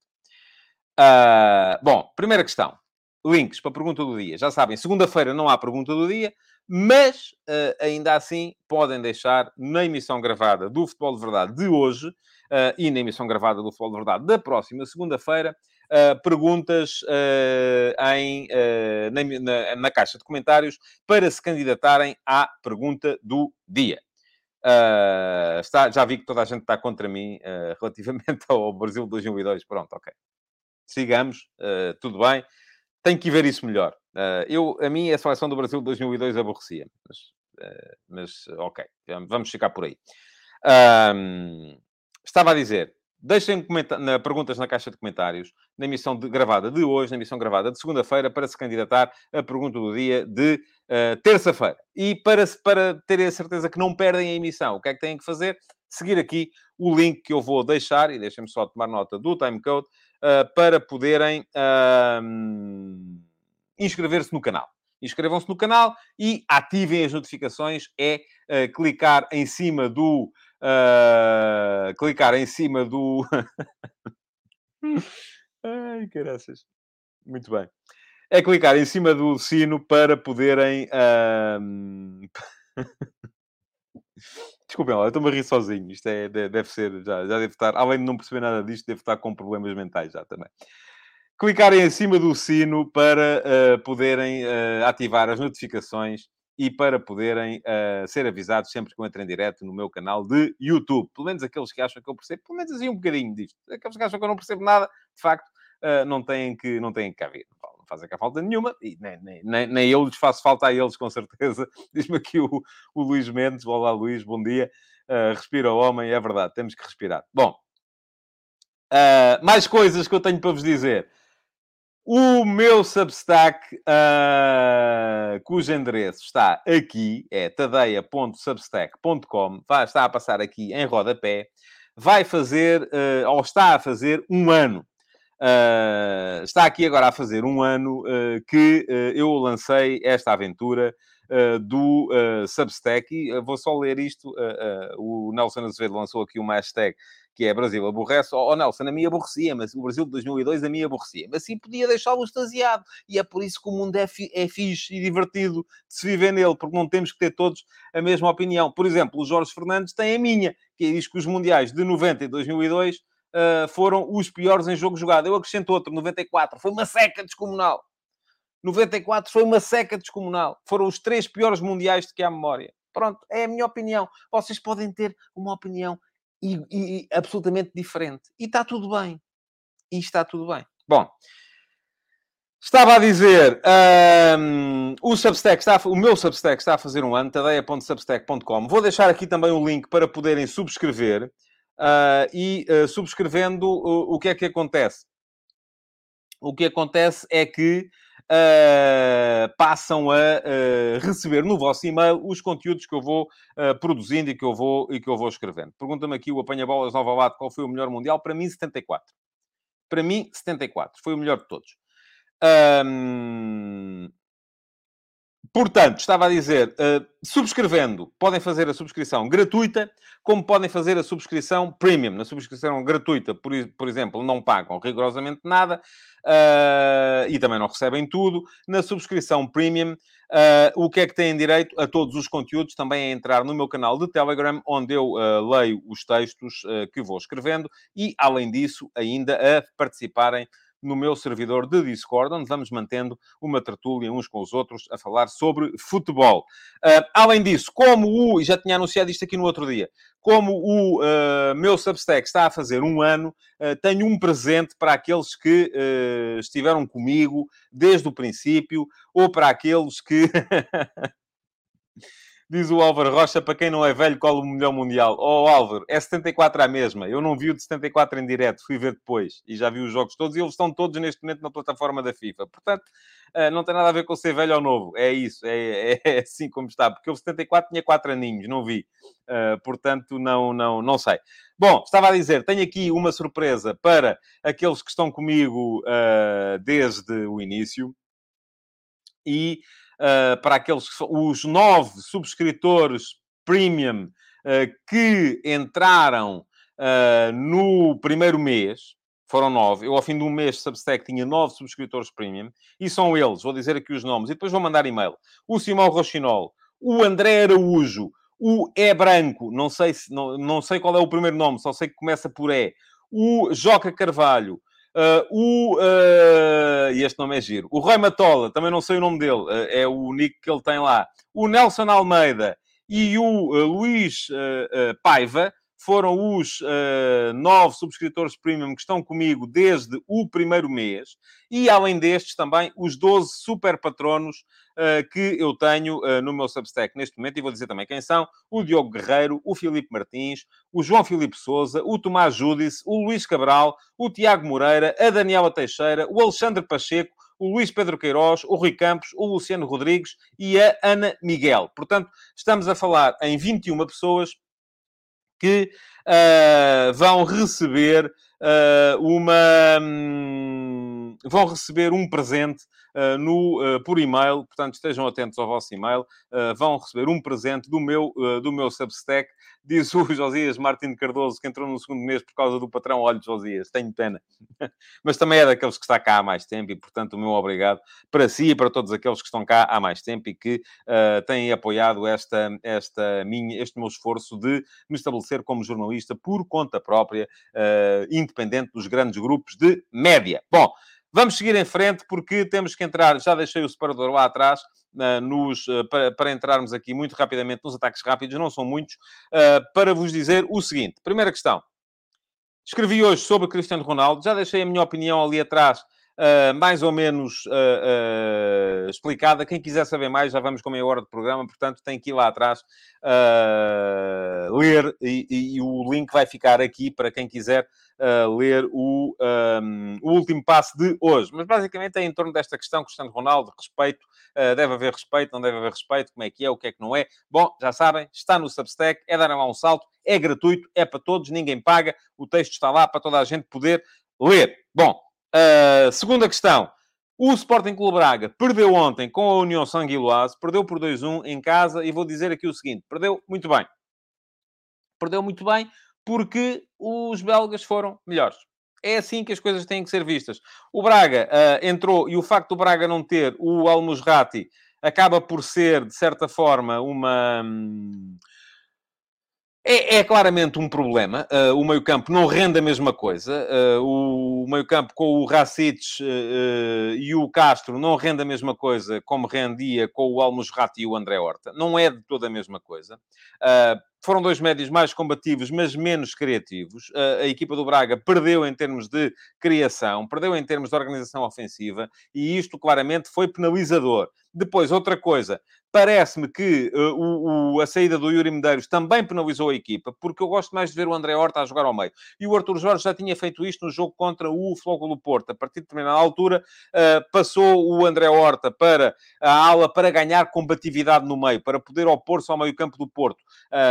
Uh, bom, primeira questão. Links para a pergunta do dia. Já sabem, segunda-feira não há pergunta do dia. Mas, uh, ainda assim, podem deixar na emissão gravada do Futebol de Verdade de hoje uh, e na emissão gravada do Futebol de Verdade da próxima segunda-feira, uh, perguntas uh, em, uh, na, na, na caixa de comentários para se candidatarem à pergunta do dia. Uh, está, já vi que toda a gente está contra mim uh, relativamente ao Brasil de dois mil e dois. Pronto, ok. Sigamos, uh, tudo bem. Tenho que ver isso melhor. Uh, eu, a mim, a seleção do Brasil de dois mil e dois aborrecia. Mas, uh, mas ok, vamos ficar por aí. Uh, estava a dizer, deixem-me comentar, na, perguntas na caixa de comentários, na emissão de, gravada de hoje, na emissão gravada de segunda-feira, para se candidatar à pergunta do dia de uh, terça-feira. E para, para terem a certeza que não perdem a emissão, o que é que têm que fazer? Seguir aqui o link que eu vou deixar, e deixem-me só tomar nota do timecode, Uh, para poderem uh, inscrever-se no canal. Inscrevam-se no canal e ativem as notificações. É uh, clicar em cima do... Uh, clicar em cima do... Ai, caraças. Muito bem. É clicar em cima do sino para poderem... Uh... Desculpem lá, eu estou-me a rir sozinho. Isto é, deve ser, já, já devo estar... Além de não perceber nada disto, devo estar com problemas mentais já também. Clicarem em cima do sino para uh, poderem uh, ativar as notificações e para poderem uh, ser avisados sempre que eu entro em direto no meu canal de YouTube. Pelo menos aqueles que acham que eu percebo, pelo menos assim um bocadinho disto. Aqueles que acham que eu não percebo nada, de facto, uh, não têm que, não têm que cá vir. Não fazem cá falta nenhuma, e nem, nem, nem, nem eu lhes faço falta a eles, com certeza. Diz-me aqui o, o Luís Mendes. Olá, Luís, bom dia. Uh, respira o homem, é verdade, temos que respirar. Bom, uh, mais coisas que eu tenho para vos dizer. O meu Substack, uh, cujo endereço está aqui, é tadeia ponto substack ponto com, está a passar aqui em rodapé, vai fazer, uh, ou está a fazer um ano. Uh, está aqui agora a fazer um ano uh, que uh, eu lancei esta aventura uh, do uh, Substack, e uh, vou só ler isto, uh, uh, o Nelson Azevedo lançou aqui uma hashtag que é Brasil aborrece. Oh Nelson, a mim aborrecia, mas o Brasil de dois mil e dois a mim aborrecia, mas sim podia deixá-lo extasiado, e é por isso que o mundo é, fi- é fixe e divertido de se viver nele, porque não temos que ter todos a mesma opinião. Por exemplo, o Jorge Fernandes tem a minha, que diz que os mundiais de noventa e dois mil e dois Uh, foram os piores em jogo jogado. Eu acrescento outro, noventa e quatro, foi uma seca descomunal. noventa e quatro foi uma seca descomunal. Foram os três piores mundiais de que há memória. Pronto, é a minha opinião. Vocês podem ter uma opinião e, e, absolutamente diferente. E está tudo bem. E está tudo bem. Bom, estava a dizer, um, o, Substack está a, o meu Substack está a fazer um ano, tadeia ponto substack ponto com. Vou deixar aqui também um link para poderem subscrever. Uh, e uh, subscrevendo, uh, o que é que acontece? O que acontece é que uh, passam a uh, receber no vosso e-mail os conteúdos que eu vou uh, produzindo e que eu vou, e que eu vou escrevendo. Pergunta-me aqui o Apanha-Bolas Nova Bate qual foi o melhor Mundial. Para mim, setenta e quatro. Para mim, setenta e quatro. Foi o melhor de todos. Um... Portanto, estava a dizer, uh, subscrevendo, podem fazer a subscrição gratuita, como podem fazer a subscrição premium. Na subscrição gratuita, por, por exemplo, não pagam rigorosamente nada uh, e também não recebem tudo. Na subscrição premium, uh, o que é que têm direito? A todos os conteúdos, também a entrar no meu canal de Telegram, onde eu uh, leio os textos uh, que vou escrevendo e, além disso, ainda a participarem no meu servidor de Discord, onde vamos mantendo uma tertúlia uns com os outros a falar sobre futebol. Uh, além disso, como o... Já tinha anunciado isto aqui no outro dia. Como o uh, meu Substack está a fazer um ano, uh, tenho um presente para aqueles que uh, estiveram comigo desde o princípio, ou para aqueles que... Diz o Álvaro Rocha, para quem não é velho, qual o melhor Mundial? Oh, Álvaro, é setenta e quatro à mesma. Eu não vi o de setenta e quatro em direto, fui ver depois. E já vi os jogos todos, e eles estão todos neste momento na plataforma da FIFA. Portanto, não tem nada a ver com ser velho ou novo. É isso, é, é assim como está. Porque o setenta e quatro tinha quatro aninhos, não vi. Portanto, não, não, não sei. Bom, estava a dizer, tenho aqui uma surpresa para aqueles que estão comigo desde o início. E... Uh, para aqueles que, os nove subscritores premium uh, que entraram uh, no primeiro mês, foram nove. Eu, ao fim de um mês de Substack, tinha nove subscritores premium, e são eles, vou dizer aqui os nomes, e depois vou mandar e-mail. O Simão Rochinol, o André Araújo, o E Branco, não sei, se, não, não sei qual é o primeiro nome, só sei que começa por E, o Joca Carvalho, Uh, o, uh, e este nome é giro, o Rui Matola, também não sei o nome dele, uh, é o nick que ele tem lá, o Nelson Almeida e o uh, Luís uh, uh, Paiva foram os uh, nove subscritores premium que estão comigo desde o primeiro mês, e além destes também os doze super patronos uh, que eu tenho uh, no meu Substack neste momento, e vou dizer também quem são: o Diogo Guerreiro, o Filipe Martins, o João Filipe Sousa, o Tomás Júdice, o Luís Cabral, o Tiago Moreira, a Daniela Teixeira, o Alexandre Pacheco, o Luís Pedro Queiroz, o Rui Campos, o Luciano Rodrigues e a Ana Miguel. Portanto, estamos a falar em vinte e uma pessoas que uh, vão receber uh, uma... Um, vão receber um presente uh, no, uh, por e-mail. Portanto, estejam atentos ao vosso e-mail. Uh, vão receber um presente do meu, uh, do meu Substack. Diz o Josias Martins de Cardoso, que entrou no segundo mês por causa do patrão. Olha, Josias, tenho pena. Mas também é daqueles que está cá há mais tempo e, portanto, o meu obrigado para si e para todos aqueles que estão cá há mais tempo e que uh, têm apoiado esta, esta minha, este meu esforço de me estabelecer como jornalista por conta própria, uh, independente dos grandes grupos de média. Bom, vamos seguir em frente porque temos que entrar... Já deixei o separador lá atrás... Nos, para, para entrarmos aqui muito rapidamente nos ataques rápidos, não são muitos, uh, para vos dizer o seguinte. Primeira questão. Escrevi hoje sobre Cristiano Ronaldo. Já deixei a minha opinião ali atrás, uh, mais ou menos uh, uh, explicada. Quem quiser saber mais, já vamos com meia hora de programa, portanto tem que ir lá atrás uh, ler, e, e, e o link vai ficar aqui para quem quiser Uh, ler o, um, o último passo de hoje. Mas, basicamente, é em torno desta questão, Cristiano Ronaldo, respeito, uh, deve haver respeito, não deve haver respeito, como é que é, o que é que não é. Bom, já sabem, está no Substack, é dar lá um salto, é gratuito, é para todos, ninguém paga, o texto está lá para toda a gente poder ler. Bom, Uh, segunda questão. O Sporting Clube Braga perdeu ontem com a Union Saint-Gilloise, perdeu por dois a um em casa, e vou dizer aqui o seguinte, perdeu muito bem. Perdeu muito bem porque os belgas foram melhores. É assim que as coisas têm que ser vistas. O Braga uh, entrou, e o facto do Braga não ter o Al-Musrati acaba por ser, de certa forma, uma... É, é claramente um problema. Uh, o meio-campo não rende a mesma coisa. Uh, o meio-campo com o Racic uh, uh, e o Castro não rende a mesma coisa como rendia com o Al-Musrati e o André Horta. Não é de toda a mesma coisa. Uh, foram dois médios mais combativos, mas menos criativos. Uh, a equipa do Braga perdeu em termos de criação, perdeu em termos de organização ofensiva, e isto claramente foi penalizador. Depois, outra coisa... Parece-me que uh, o, o, a saída do Yuri Medeiros também penalizou a equipa, porque eu gosto mais de ver o André Horta a jogar ao meio. E o Artur Jorge já tinha feito isto no jogo contra o Flóculo Porto. A partir de determinada altura, uh, passou o André Horta para a ala para ganhar combatividade no meio, para poder opor-se ao meio-campo do Porto.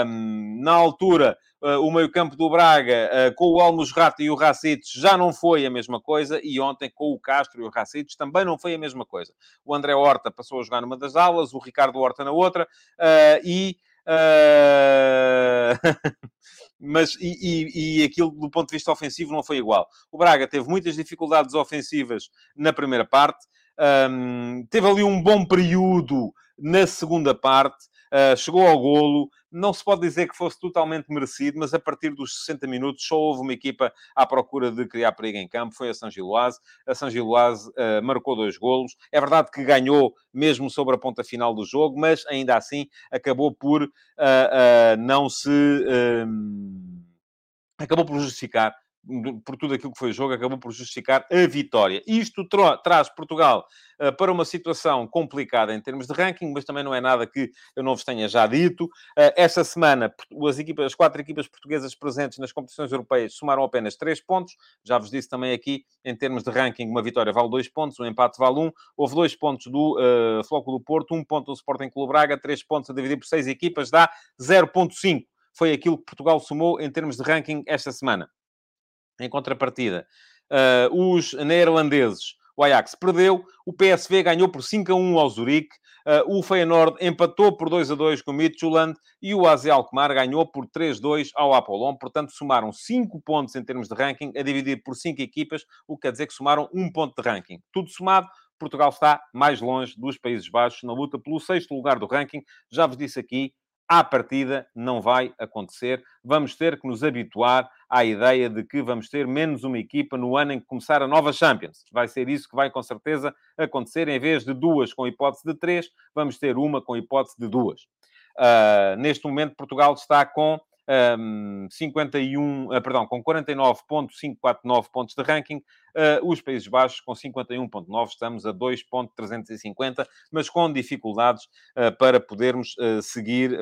Um, na altura... Uh, o meio-campo do Braga, uh, com o Al-Musrati e o Racic, já não foi a mesma coisa. E ontem, com o Castro e o Racic, também não foi a mesma coisa. O André Horta passou a jogar numa das alas, o Ricardo Horta na outra. Uh, e, uh... Mas, e, e, e aquilo, do ponto de vista ofensivo, não foi igual. O Braga teve muitas dificuldades ofensivas na primeira parte. Um, teve ali um bom período na segunda parte. Uh, chegou ao golo, não se pode dizer que fosse totalmente merecido, mas a partir dos sessenta minutos só houve uma equipa à procura de criar perigo em campo, foi a Saint-Gilloise. A Saint-Gilloise uh, marcou dois golos. É verdade que ganhou mesmo sobre a ponta final do jogo, mas ainda assim acabou por uh, uh, não se... Uh, acabou por justificar, por tudo aquilo que foi o jogo, acabou por justificar a vitória. Isto tra- traz Portugal uh, para uma situação complicada em termos de ranking, mas também não é nada que eu não vos tenha já dito. Uh, esta semana, as, equipas, as quatro equipas portuguesas presentes nas competições europeias somaram apenas três pontos. Já vos disse também aqui, em termos de ranking, uma vitória vale dois pontos, um empate vale um. Houve dois pontos do uh, Flóculo do Porto, um ponto do Sporting Clube Braga, três pontos a dividir por seis equipas, dá zero vírgula cinco. Foi aquilo que Portugal somou em termos de ranking esta semana. Em contrapartida, uh, os neerlandeses, o Ajax perdeu, o P S V ganhou por cinco a um ao Zurique, uh, o Feyenoord empatou por dois a dois com o Midtjylland e o A Z Alkmaar ganhou por três a dois ao Apollon. Portanto, somaram cinco pontos em termos de ranking, a dividir por cinco equipas, o que quer dizer que somaram um ponto de ranking. Tudo somado, Portugal está mais longe dos Países Baixos na luta pelo sexto lugar do ranking. Já vos disse aqui, à partida não vai acontecer. Vamos ter que nos habituar à ideia de que vamos ter menos uma equipa no ano em que começar a nova Champions. Vai ser isso que vai, com certeza, acontecer. Em vez de duas com hipótese de três, vamos ter uma com hipótese de duas. Uh, neste momento, Portugal está com um, cinquenta e um, uh, perdão, com quarenta e nove pontos, quinhentos e quarenta e nove pontos de ranking. Uh, os Países Baixos com cinquenta e um ponto nove, estamos a dois pontos trezentos e cinquenta, mas com dificuldades uh, para podermos uh, seguir uh,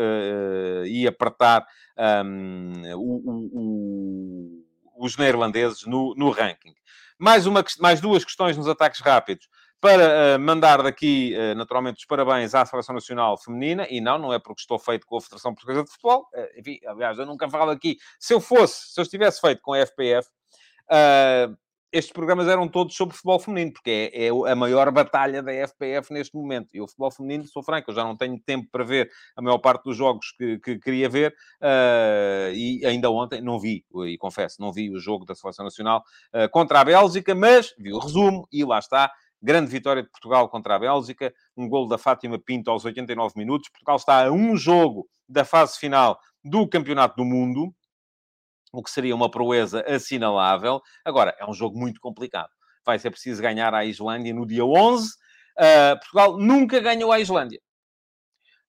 uh, e apertar um, o, o, o, os neerlandeses no, no ranking. Mais, uma, mais duas questões nos ataques rápidos. Para uh, mandar daqui, uh, naturalmente, os parabéns à Seleção Nacional Feminina, e não, não é porque estou feito com a Federação Portuguesa de Futebol, uh, enfim, aliás, eu nunca falo aqui, se eu fosse, se eu estivesse feito com a F P F, uh, estes programas eram todos sobre futebol feminino, porque é, é a maior batalha da F P F neste momento. E o futebol feminino, sou franco, eu já não tenho tempo para ver a maior parte dos jogos que, que queria ver. Uh, e ainda ontem não vi, e confesso, não vi o jogo da Seleção Nacional uh, contra a Bélgica, mas vi o resumo e lá está. Grande vitória de Portugal contra a Bélgica. Um golo da Fátima Pinto aos oitenta e nove minutos. Portugal está a um jogo da fase final do Campeonato do Mundo, o que seria uma proeza assinalável. Agora, é um jogo muito complicado. Vai ser preciso ganhar à Islândia no dia onze. Uh, Portugal nunca ganhou à Islândia.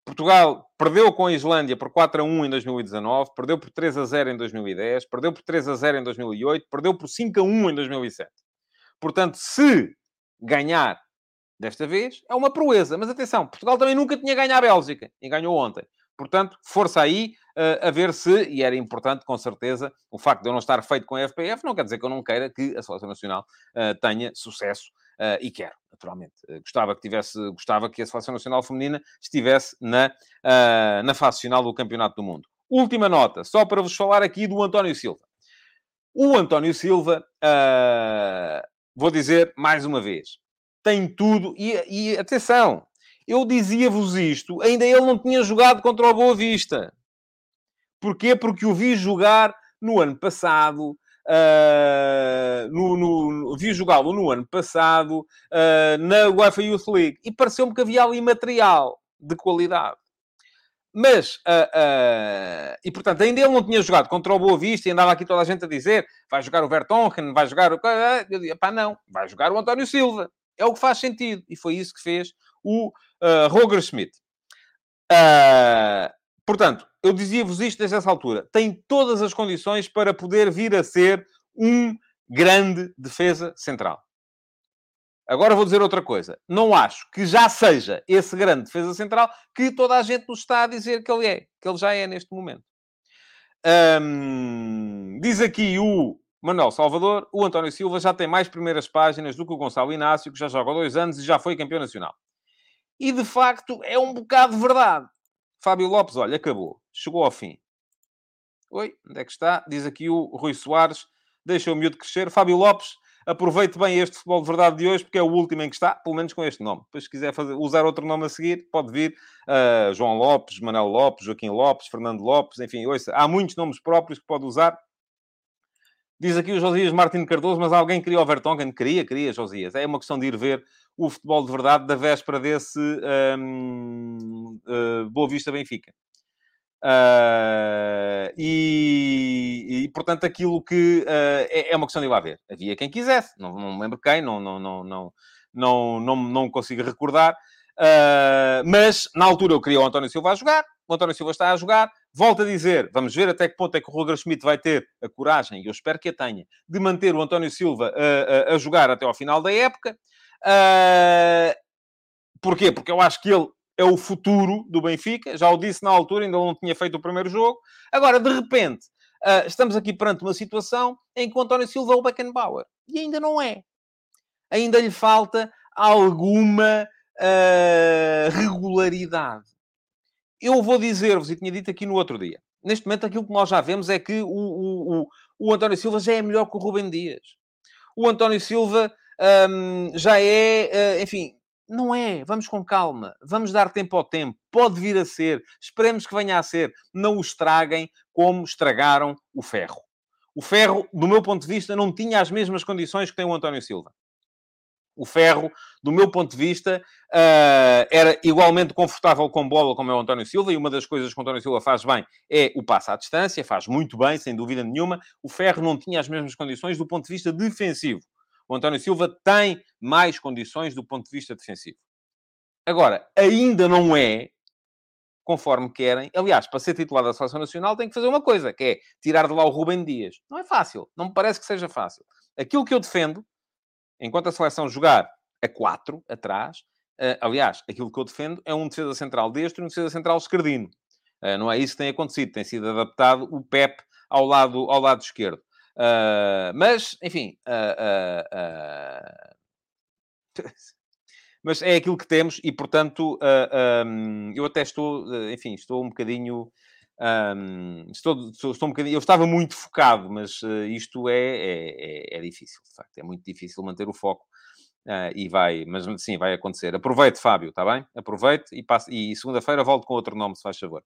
Portugal perdeu com a Islândia por quatro a um em dois mil e dezanove, perdeu por três a zero em dois mil e dez, perdeu por três a zero em dois mil e oito, perdeu por cinco a um em dois mil e sete. Portanto, se ganhar desta vez é uma proeza. Mas atenção, Portugal também nunca tinha ganho à Bélgica e ganhou ontem. Portanto, força aí uh, a ver se, e era importante com certeza, o facto de eu não estar feito com a F P F não quer dizer que eu não queira que a Seleção Nacional uh, tenha sucesso, uh, e quero, naturalmente. Uh, gostava que tivesse, gostava que a Seleção Nacional Feminina estivesse na, uh, na fase final do Campeonato do Mundo. Última nota, só para vos falar aqui do António Silva. O António Silva... Uh, vou dizer mais uma vez, tem tudo, e, e atenção, eu dizia-vos isto, ainda ele não tinha jogado contra o Boa Vista. Porquê? Porque o vi jogar no ano passado, uh, no, no, vi jogá-lo no ano passado uh, na UEFA Youth League, e pareceu-me que havia ali material de qualidade. Mas, uh, uh, e portanto, ainda ele não tinha jogado contra o Boa Vista e andava aqui toda a gente a dizer vai jogar o Vertonghen, vai jogar o... Eu dizia, pá, não, vai jogar o António Silva. É o que faz sentido. E foi isso que fez o uh, Roger Schmidt. Uh, portanto, eu dizia-vos isto desde essa altura. Tem todas as condições para poder vir a ser um grande defesa central. Agora vou dizer outra coisa. Não acho que já seja esse grande defesa central que toda a gente nos está a dizer que ele é. Que ele já é neste momento. Hum, diz aqui o Manuel Salvador. O António Silva já tem mais primeiras páginas do que o Gonçalo Inácio, que já joga há dois anos e já foi campeão nacional. E, de facto, é um bocado verdade. Fábio Lopes, olha, acabou. Chegou ao fim. Oi, onde é que está? Diz aqui o Rui Soares. Deixa o miúdo crescer. Fábio Lopes. Aproveite bem este Futebol de Verdade de hoje, porque é o último em que está, pelo menos com este nome. Depois, se quiser fazer, usar outro nome a seguir, pode vir uh, João Lopes, Manuel Lopes, Joaquim Lopes, Fernando Lopes, enfim, ouça, há muitos nomes próprios que pode usar. Diz aqui o Josias Martins de Cardoso, mas alguém queria o Vertonghen? Queria, queria, Josias. É uma questão de ir ver o Futebol de Verdade da véspera desse um, uh, Boa Vista Benfica. Uh, e, e, portanto, aquilo que uh, é, é uma questão de ir lá ver. Havia quem quisesse, não, não lembro quem, não, não, não, não, não, não, não consigo recordar. Uh, mas, na altura, eu queria o António Silva a jogar. O António Silva está a jogar. Volto a dizer, vamos ver até que ponto é que o Roger Schmidt vai ter a coragem, e eu espero que a tenha, de manter o António Silva a, a, a jogar até ao final da época. Uh, porquê? Porque eu acho que ele... é o futuro do Benfica. Já o disse na altura, ainda não tinha feito o primeiro jogo. Agora, de repente, estamos aqui perante uma situação em que o António Silva é o Beckenbauer. E ainda não é. Ainda lhe falta alguma uh, regularidade. Eu vou dizer-vos, e tinha dito aqui no outro dia, neste momento aquilo que nós já vemos é que o, o, o, o António Silva já é melhor que o Rúben Dias. O António Silva um, já é, uh, enfim... Não é. Vamos com calma. Vamos dar tempo ao tempo. Pode vir a ser. Esperemos que venha a ser. Não o estraguem como estragaram o Ferro. O Ferro, do meu ponto de vista, não tinha as mesmas condições que tem o António Silva. O Ferro, do meu ponto de vista, era igualmente confortável com bola como é o António Silva. E uma das coisas que o António Silva faz bem é o passe à distância. Faz muito bem, sem dúvida nenhuma. O Ferro não tinha as mesmas condições do ponto de vista defensivo. O António Silva tem mais condições do ponto de vista defensivo. Agora, ainda não é conforme querem. Aliás, para ser titular da Seleção Nacional tem que fazer uma coisa, que é tirar de lá o Rúben Dias. Não é fácil. Não me parece que seja fácil. Aquilo que eu defendo, enquanto a Seleção jogar a quatro atrás, uh, aliás, aquilo que eu defendo é um defesa central destro e um defesa central esquerdino. Uh, não é isso que tem acontecido. Tem sido adaptado o Pepe ao lado, ao lado esquerdo. Uh, mas, enfim, uh, uh, uh... mas é aquilo que temos e, portanto, uh, um, eu até estou, uh, enfim, estou um bocadinho, um, estou, estou, estou um bocadinho, eu estava muito focado, mas uh, isto é, é, é, é difícil, de facto, é muito difícil manter o foco uh, e vai, mas sim, vai acontecer. Aproveite, Fábio, está bem? Aproveite e, passe, e segunda-feira volto com outro nome, se faz favor.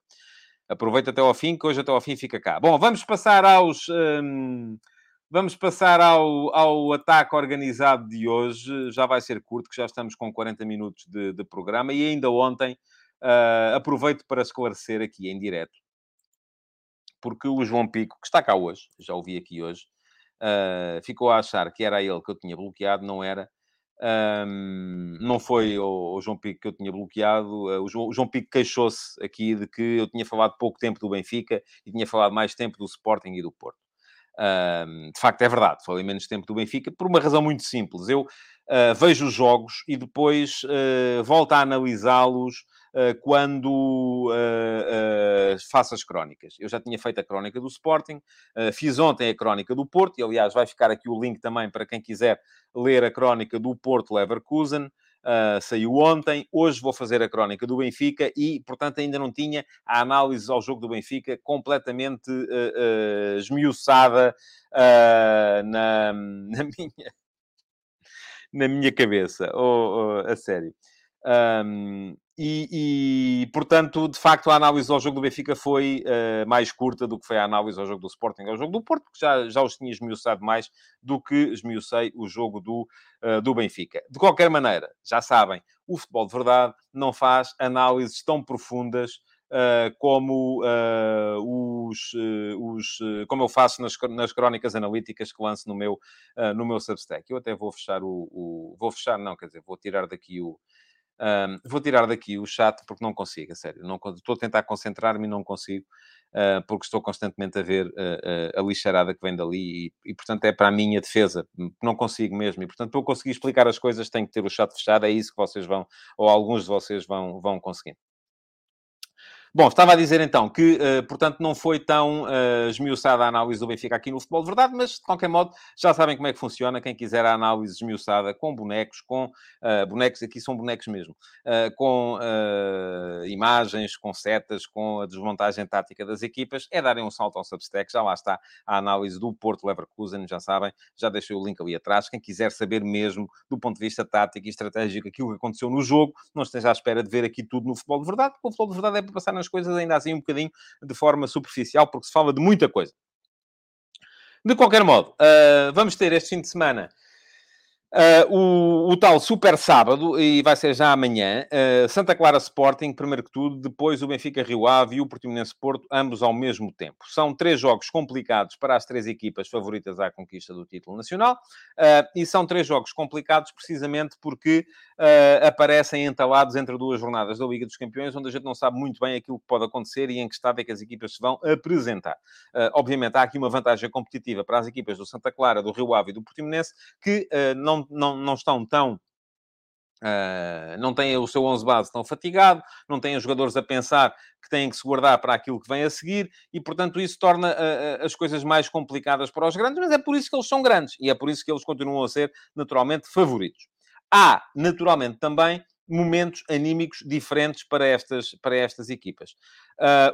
Aproveita até ao fim, que hoje até ao fim fica cá. Bom, vamos passar aos... Hum, vamos passar ao, ao ataque organizado de hoje. Já vai ser curto, que já estamos com quarenta minutos de, de programa. E ainda ontem, uh, aproveito para esclarecer aqui em direto. Porque o João Pico, que está cá hoje, já o vi aqui hoje, uh, ficou a achar que era ele que eu tinha bloqueado, não era... Um, não foi o, o João Pico que eu tinha bloqueado. O João, o João Pico queixou-se aqui de que eu tinha falado pouco tempo do Benfica e tinha falado mais tempo do Sporting e do Porto. Um, de facto, é verdade. Falei menos tempo do Benfica por uma razão muito simples. Eu uh, vejo os jogos e depois uh, volto a analisá-los uh, quando uh, uh, faço as crónicas. Eu já tinha feito a crónica do Sporting. Uh, fiz ontem a crónica do Porto. E, aliás, vai ficar aqui o link também para quem quiser ler a crónica do Porto Leverkusen. Uh, saiu ontem. Hoje vou fazer a crónica do Benfica e, portanto, ainda não tinha a análise ao jogo do Benfica completamente uh, uh, esmiuçada uh, na, na minha... na minha cabeça, ou, ou a sério. Um, e, e, portanto, de facto, a análise ao jogo do Benfica foi uh, mais curta do que foi a análise ao jogo do Sporting, ao jogo do Porto, que já, já os tinha esmiuçado mais do que esmiucei o jogo do, uh, do Benfica. De qualquer maneira, já sabem, o futebol de verdade não faz análises tão profundas Uh, como, uh, os, uh, os, uh, como eu faço nas, nas crónicas analíticas que lanço no meu, uh, no meu Substack. Eu até vou fechar o, o... Vou fechar, não, quer dizer, vou tirar daqui o... Um, vou tirar daqui o chat porque não consigo, a sério. Não, estou a tentar concentrar-me e não consigo, uh, porque estou constantemente a ver uh, uh, a lixarada que vem dali e, e, portanto, é para a minha defesa. Não consigo mesmo. E, portanto, para eu conseguir explicar as coisas, tenho que ter o chat fechado. É isso que vocês vão, ou alguns de vocês vão, vão conseguindo. Bom, estava a dizer então que, portanto, não foi tão esmiuçada a análise do Benfica aqui no Futebol de Verdade, mas, de qualquer modo, já sabem como é que funciona. Quem quiser a análise esmiuçada com bonecos, com uh, bonecos, aqui são bonecos mesmo, uh, com uh, imagens, com setas, com a desmontagem tática das equipas, é darem um salto ao Substack. Já lá está a análise do Porto Leverkusen, já sabem, já deixei o link ali atrás. Quem quiser saber mesmo, do ponto de vista tático e estratégico, aquilo que aconteceu no jogo, não esteja à espera de ver aqui tudo no Futebol de Verdade, porque o Futebol de Verdade é para passar nas coisas ainda assim um bocadinho de forma superficial, porque se fala de muita coisa. De qualquer modo, uh, vamos ter este fim de semana uh, o, o tal super sábado, e vai ser já amanhã, uh, Santa Clara Sporting, primeiro que tudo, depois o Benfica Rio Ave e o Portimonense Porto, ambos ao mesmo tempo. São três jogos complicados para as três equipas favoritas à conquista do título nacional, uh, e são três jogos complicados precisamente porque Uh, aparecem entalados entre duas jornadas da Liga dos Campeões, onde a gente não sabe muito bem aquilo que pode acontecer e em que estado é que as equipas se vão apresentar. Uh, obviamente, há aqui uma vantagem competitiva para as equipas do Santa Clara, do Rio Ave e do Portimonense, que uh, não, não, não estão tão... Uh, não têm o seu onze base tão fatigado, não têm os jogadores a pensar que têm que se guardar para aquilo que vem a seguir e, portanto, isso torna uh, as coisas mais complicadas para os grandes, mas é por isso que eles são grandes e é por isso que eles continuam a ser, naturalmente, favoritos. Há, naturalmente, também momentos anímicos diferentes para estas, para estas equipas.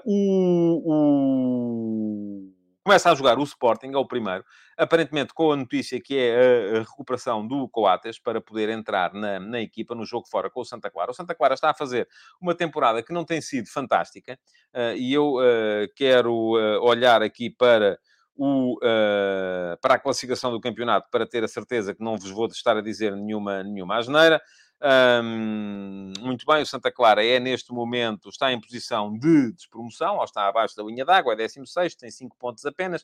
Uh, o, o... Começa a jogar o Sporting, é o primeiro, aparentemente com a notícia que é a recuperação do Coates para poder entrar na, na equipa, no jogo fora com o Santa Clara. O Santa Clara está a fazer uma temporada que não tem sido fantástica uh, e eu uh, quero uh, olhar aqui para... O, uh, para a classificação do campeonato, para ter a certeza que não vos vou estar a dizer nenhuma, nenhuma asneira. Um, muito bem, o Santa Clara é, neste momento, está em posição de despromoção, ou está abaixo da linha d'água, é décimo sexto, tem cinco pontos apenas.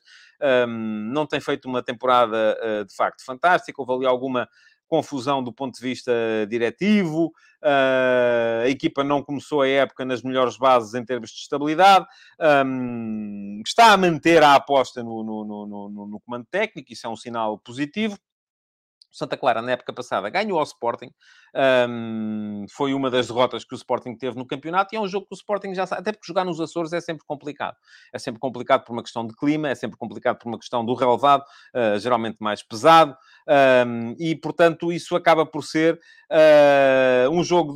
Um, não tem feito uma temporada, uh, de facto, fantástica. Houve ali alguma confusão do ponto de vista diretivo, uh, a equipa não começou a época nas melhores bases em termos de estabilidade, um, está a manter a aposta no, no, no, no, no comando técnico, isso é um sinal positivo. Santa Clara, na época passada, ganhou ao Sporting. Um, foi uma das derrotas que o Sporting teve no campeonato e é um jogo que o Sporting já sabe. Até porque jogar nos Açores é sempre complicado. É sempre complicado por uma questão de clima, é sempre complicado por uma questão do relevado, uh, geralmente mais pesado. Um, e, portanto, isso acaba por ser uh, um jogo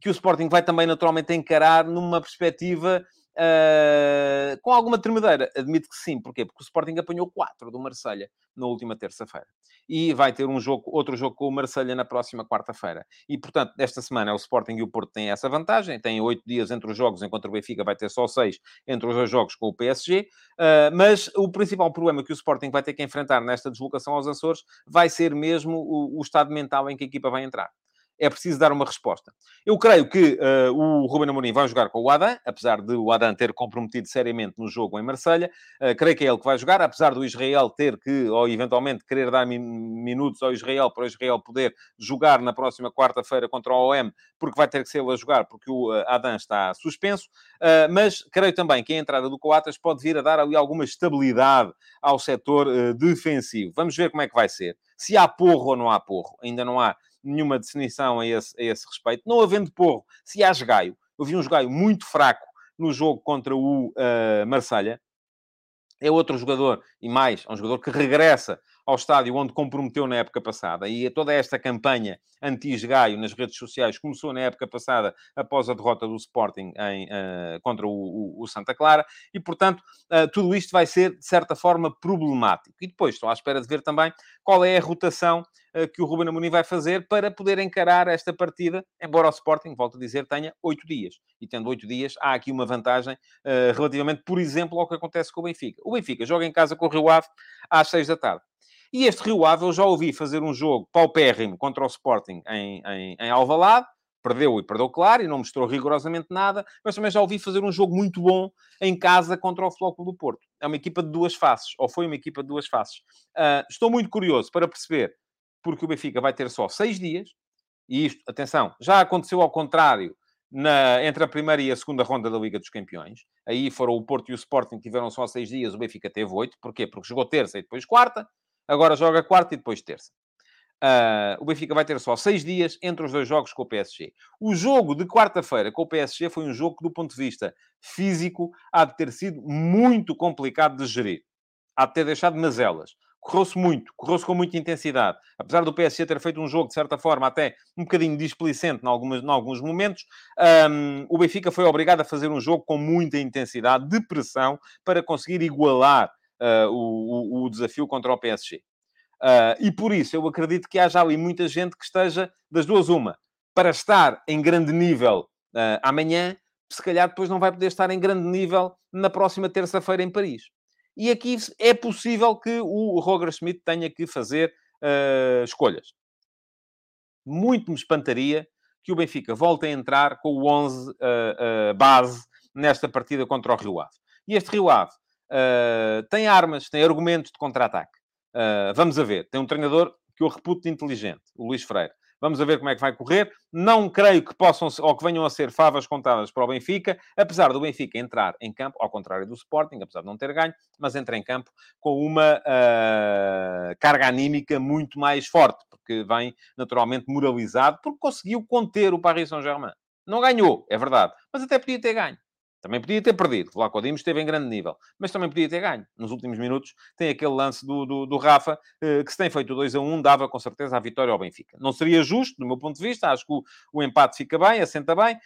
que o Sporting vai também, naturalmente, encarar numa perspectiva... Uh, com alguma tremedeira, admito que sim. Porquê? Porque o Sporting apanhou quatro do Marselha na última terça-feira. E vai ter um jogo, outro jogo com o Marselha na próxima quarta-feira. E, portanto, esta semana o Sporting e o Porto têm essa vantagem. Têm oito dias entre os jogos, enquanto o Benfica vai ter só seis entre os dois jogos com o P S G. Uh, mas o principal problema que o Sporting vai ter que enfrentar nesta deslocação aos Açores vai ser mesmo o, o estado mental em que a equipa vai entrar. É preciso dar uma resposta. Eu creio que uh, o Ruben Amorim vai jogar com o Adam, apesar de o Adam ter comprometido seriamente no jogo em Marselha. Uh, creio que é ele que vai jogar, apesar do Israel ter que, ou eventualmente, querer dar min- minutos ao Israel, para o Israel poder jogar na próxima quarta-feira contra o O M, porque vai ter que ser ele a jogar, porque o uh, Adam está suspenso. Uh, mas creio também que a entrada do Coates pode vir a dar ali alguma estabilidade ao setor uh, defensivo. Vamos ver como é que vai ser. Se há porro ou não há porro. Ainda não há nenhuma definição a esse, a esse respeito. Não havendo porro, se há esgaio. Eu vi um esgaio muito fraco no jogo contra o uh, Marselha. É outro jogador, e mais, é um jogador que regressa ao estádio onde comprometeu na época passada. E toda esta campanha anti-esgaio nas redes sociais começou na época passada, após a derrota do Sporting em, uh, contra o, o, o Santa Clara. E, portanto, uh, tudo isto vai ser, de certa forma, problemático. E depois estou à espera de ver também qual é a rotação que o Ruben Amorim vai fazer para poder encarar esta partida, embora o Sporting, volto a dizer, tenha oito dias. E tendo oito dias, há aqui uma vantagem uh, relativamente, por exemplo, ao que acontece com o Benfica. O Benfica joga em casa com o Rio Ave às seis da tarde. E este Rio Ave, eu já ouvi fazer um jogo paupérrimo contra o Sporting em, em, em Alvalade. Perdeu e perdeu, claro, e não mostrou rigorosamente nada, mas também já ouvi fazer um jogo muito bom em casa contra o Futebol Clube do Porto. É uma equipa de duas faces, ou foi uma equipa de duas faces. Uh, estou muito curioso para perceber, porque o Benfica vai ter só seis dias, e isto, atenção, já aconteceu ao contrário na, entre a primeira e a segunda ronda da Liga dos Campeões. Aí foram o Porto e o Sporting que tiveram só seis dias, o Benfica teve oito. Porquê? Porque jogou terça e depois quarta, agora joga quarta e depois terça. Uh, o Benfica vai ter só seis dias entre os dois jogos com o P S G. O jogo de quarta-feira com o P S G foi um jogo que, do ponto de vista físico, há de ter sido muito complicado de gerir. Há de ter deixado mazelas. Correu-se muito, correu-se com muita intensidade. Apesar do P S G ter feito um jogo, de certa forma, até um bocadinho displicente em, algumas, em alguns momentos, um, o Benfica foi obrigado a fazer um jogo com muita intensidade, de pressão, para conseguir igualar uh, o, o, o desafio contra o P S G. Uh, e por isso eu acredito que haja ali muita gente que esteja das duas uma, para estar em grande nível uh, amanhã, se calhar depois não vai poder estar em grande nível na próxima terça-feira em Paris. E aqui é possível que o Roger Schmidt tenha que fazer uh, escolhas. Muito me espantaria que o Benfica volte a entrar com o onze uh, uh, base nesta partida contra o Rio Ave. E este Rio Ave uh, tem armas, tem argumentos de contra-ataque. Uh, vamos a ver. Tem um treinador que eu reputo de inteligente, o Luís Freire. Vamos a ver como é que vai correr. Não creio que possam ou que venham a ser favas contadas para o Benfica, apesar do Benfica entrar em campo, ao contrário do Sporting, apesar de não ter ganho, mas entra em campo com uma uh, carga anímica muito mais forte, porque vem naturalmente moralizado, porque conseguiu conter o Paris Saint-Germain. Não ganhou, é verdade, mas até podia ter ganho. Também podia ter perdido. Lá com o Dimos esteve em grande nível. Mas também podia ter ganho. Nos últimos minutos tem aquele lance do, do, do Rafa, que se tem feito dois a um, dava com certeza a vitória ao Benfica. Não seria justo, do meu ponto de vista. Acho que o, o empate fica bem, assenta bem,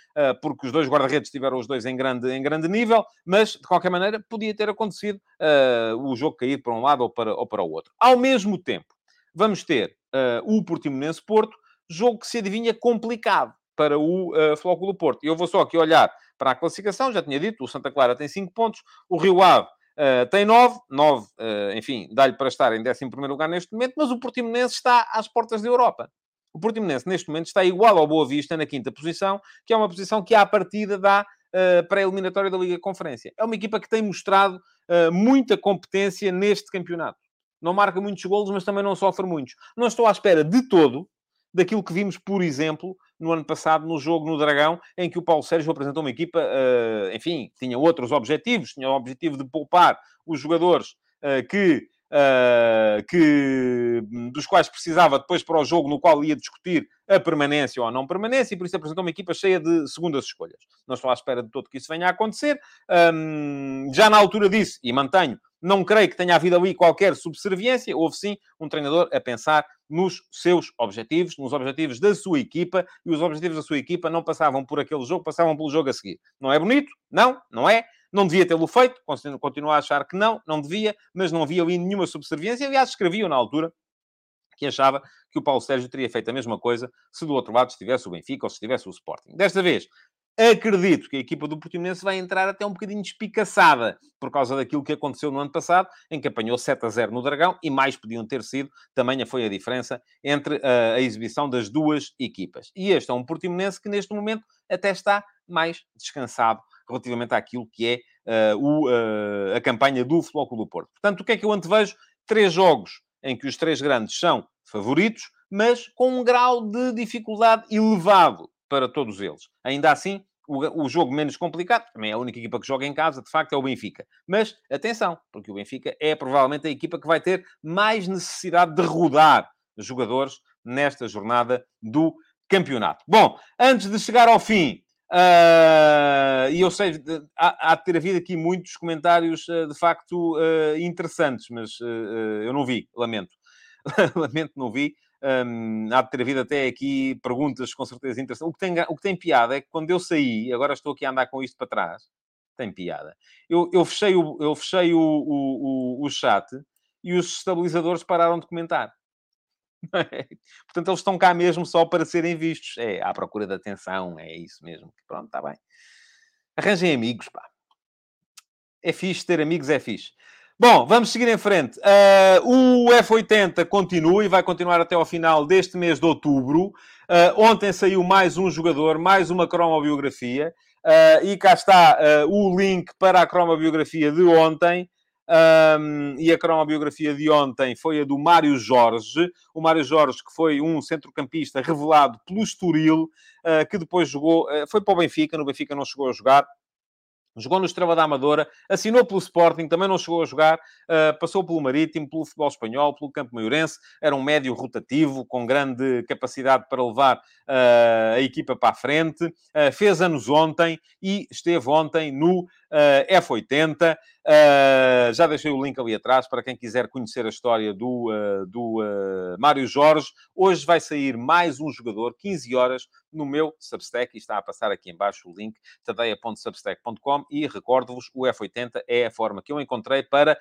porque os dois guarda-redes tiveram os dois em grande, em grande nível. Mas, de qualquer maneira, podia ter acontecido uh, o jogo cair para um lado ou para, ou para o outro. Ao mesmo tempo, vamos ter uh, o Portimonense-Porto, jogo que se adivinha complicado para o uh, Futebol Clube do Porto. Eu vou só aqui olhar para a classificação, já tinha dito, o Santa Clara tem cinco pontos, o Rio Ave uh, tem nove, nove, uh, enfim, dá-lhe para estar em décimo primeiro lugar neste momento, mas o Portimonense está às portas da Europa. O Portimonense, neste momento, está igual ao Boa Vista na quinta posição, que é uma posição que, à partida, dá uh, para a eliminatória da Liga Conferência. É uma equipa que tem mostrado uh, muita competência neste campeonato. Não marca muitos golos, mas também não sofre muitos. Não estou à espera de todo daquilo que vimos, por exemplo, no ano passado, no jogo no Dragão, em que o Paulo Sérgio apresentou uma equipa, uh, enfim, tinha outros objetivos, tinha o objetivo de poupar os jogadores uh, que, uh, que, dos quais precisava depois para o jogo no qual ia discutir a permanência ou a não permanência, e por isso apresentou uma equipa cheia de segundas escolhas. Não estou à espera de todo que isso venha a acontecer. Um, já na altura disso, e mantenho, não creio que tenha havido ali qualquer subserviência. Houve, sim, um treinador a pensar nos seus objetivos, nos objetivos da sua equipa. E os objetivos da sua equipa não passavam por aquele jogo, passavam pelo jogo a seguir. Não é bonito? Não, não é. Não devia tê-lo feito. Continuo a achar que não, não devia. Mas não havia ali nenhuma subserviência. Aliás, escreviam na altura que achava que o Paulo Sérgio teria feito a mesma coisa se do outro lado estivesse o Benfica ou se estivesse o Sporting. Desta vez, acredito que a equipa do Portimonense vai entrar até um bocadinho espicaçada por causa daquilo que aconteceu no ano passado, em que apanhou sete a zero no Dragão, e mais podiam ter sido. Também foi a diferença entre uh, a exibição das duas equipas. E este é um Portimonense que, neste momento, até está mais descansado relativamente àquilo que é uh, o, uh, a campanha do Futebol Clube do Porto. Portanto, o que é que eu antevejo? Três jogos em que os três grandes são favoritos, mas com um grau de dificuldade elevado para todos eles. Ainda assim, o, o jogo menos complicado, também é a única equipa que joga em casa, de facto, é o Benfica. Mas, atenção, porque o Benfica é provavelmente a equipa que vai ter mais necessidade de rodar jogadores nesta jornada do campeonato. Bom, antes de chegar ao fim, uh, e eu sei, há, há de ter havido aqui muitos comentários, uh, de facto, uh, interessantes, mas uh, uh, eu não vi, lamento. Lamento, não vi. Um, há de ter havido até aqui perguntas com certeza interessantes. O que, tem, o que tem piada é que quando eu saí, agora estou aqui a andar com isto para trás, tem piada. Eu, eu fechei, o, eu fechei o, o, o, o chat e os estabilizadores pararam de comentar. Portanto, eles estão cá mesmo só para serem vistos. É, à procura da atenção, é isso mesmo. Pronto, está bem. Arranjem amigos, pá. É fixe, ter amigos é fixe. Bom, vamos seguir em frente. Uh, o F oitenta continua e vai continuar até ao final deste mês de outubro. Uh, ontem saiu mais um jogador, mais uma cromobiografia. Uh, e cá está uh, o link para a cromobiografia de ontem. Um, e a cronobiografia de ontem foi a do Mário Jorge. O Mário Jorge, que foi um centrocampista revelado pelo Estoril, uh, que depois jogou, uh, foi para o Benfica, no Benfica não chegou a jogar, jogou no Estrela da Amadora, assinou pelo Sporting, também não chegou a jogar, uh, passou pelo Marítimo, pelo futebol espanhol, pelo Campo Maiorense, era um médio rotativo, com grande capacidade para levar uh, a equipa para a frente, uh, fez anos ontem e esteve ontem no uh, F oitenta, uh, já deixei o link ali atrás para quem quiser conhecer a história do, uh, do uh, Mário Jorge. Hoje vai sair mais um jogador, quinze horas, no meu Substack, e está a passar aqui em baixo o link, tadeia ponto substack ponto com, e recordo-vos, o F oitenta é a forma que eu encontrei para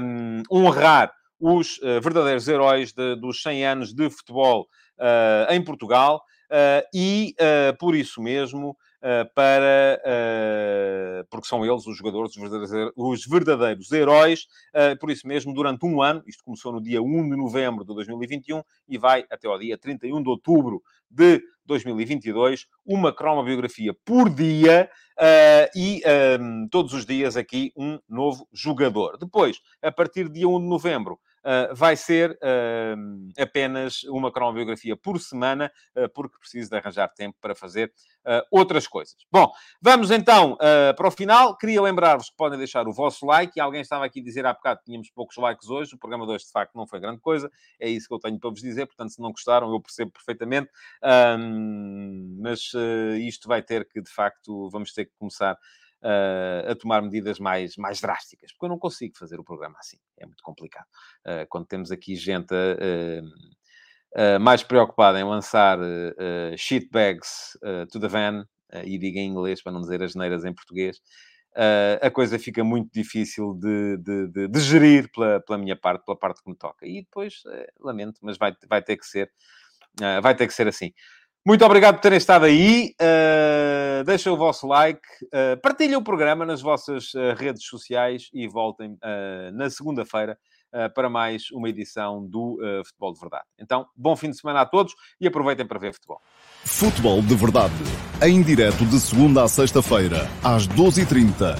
um, honrar os uh, verdadeiros heróis de, dos cem anos de futebol uh, em Portugal, uh, e uh, por isso mesmo, uh, para, uh, porque são eles os jogadores, os verdadeiros, os verdadeiros heróis, uh, por isso mesmo, durante um ano, isto começou no dia um de novembro de dois mil e vinte e um e vai até ao dia trinta e um de outubro de dois mil e vinte e dois, uma cromobiografia por dia, uh, e um, todos os dias aqui um novo jogador. Depois, a partir de dia um de novembro, uh, vai ser uh, apenas uma cromobiografia por semana, uh, porque preciso de arranjar tempo para fazer uh, outras coisas. Bom, vamos então uh, para o final. Queria lembrar-vos que podem deixar o vosso like. E alguém estava aqui a dizer há bocado que tínhamos poucos likes hoje. O programa de hoje, de facto, não foi grande coisa. É isso que eu tenho para vos dizer. Portanto, se não gostaram, eu percebo perfeitamente. Um, Mas uh, isto vai ter que, de facto, vamos ter que começar uh, a tomar medidas mais, mais drásticas, porque eu não consigo fazer o programa assim, é muito complicado. Uh, quando temos aqui gente uh, uh, mais preocupada em lançar uh, shitbags uh, to the van, uh, e diga em inglês para não dizer as neiras em português, Uh, a coisa fica muito difícil de, de, de, de gerir pela, pela minha parte, pela parte que me toca. E depois, uh, lamento, mas vai, vai ter que ser, uh, vai ter que ser assim. Muito obrigado por terem estado aí. Uh, deixem o vosso like. Uh, partilhem o programa nas vossas uh, redes sociais e voltem uh, na segunda-feira uh, para mais uma edição do uh, Futebol de Verdade. Então, bom fim de semana a todos e aproveitem para ver futebol. Futebol de Verdade, em direto de segunda a sexta-feira, às doze e trinta.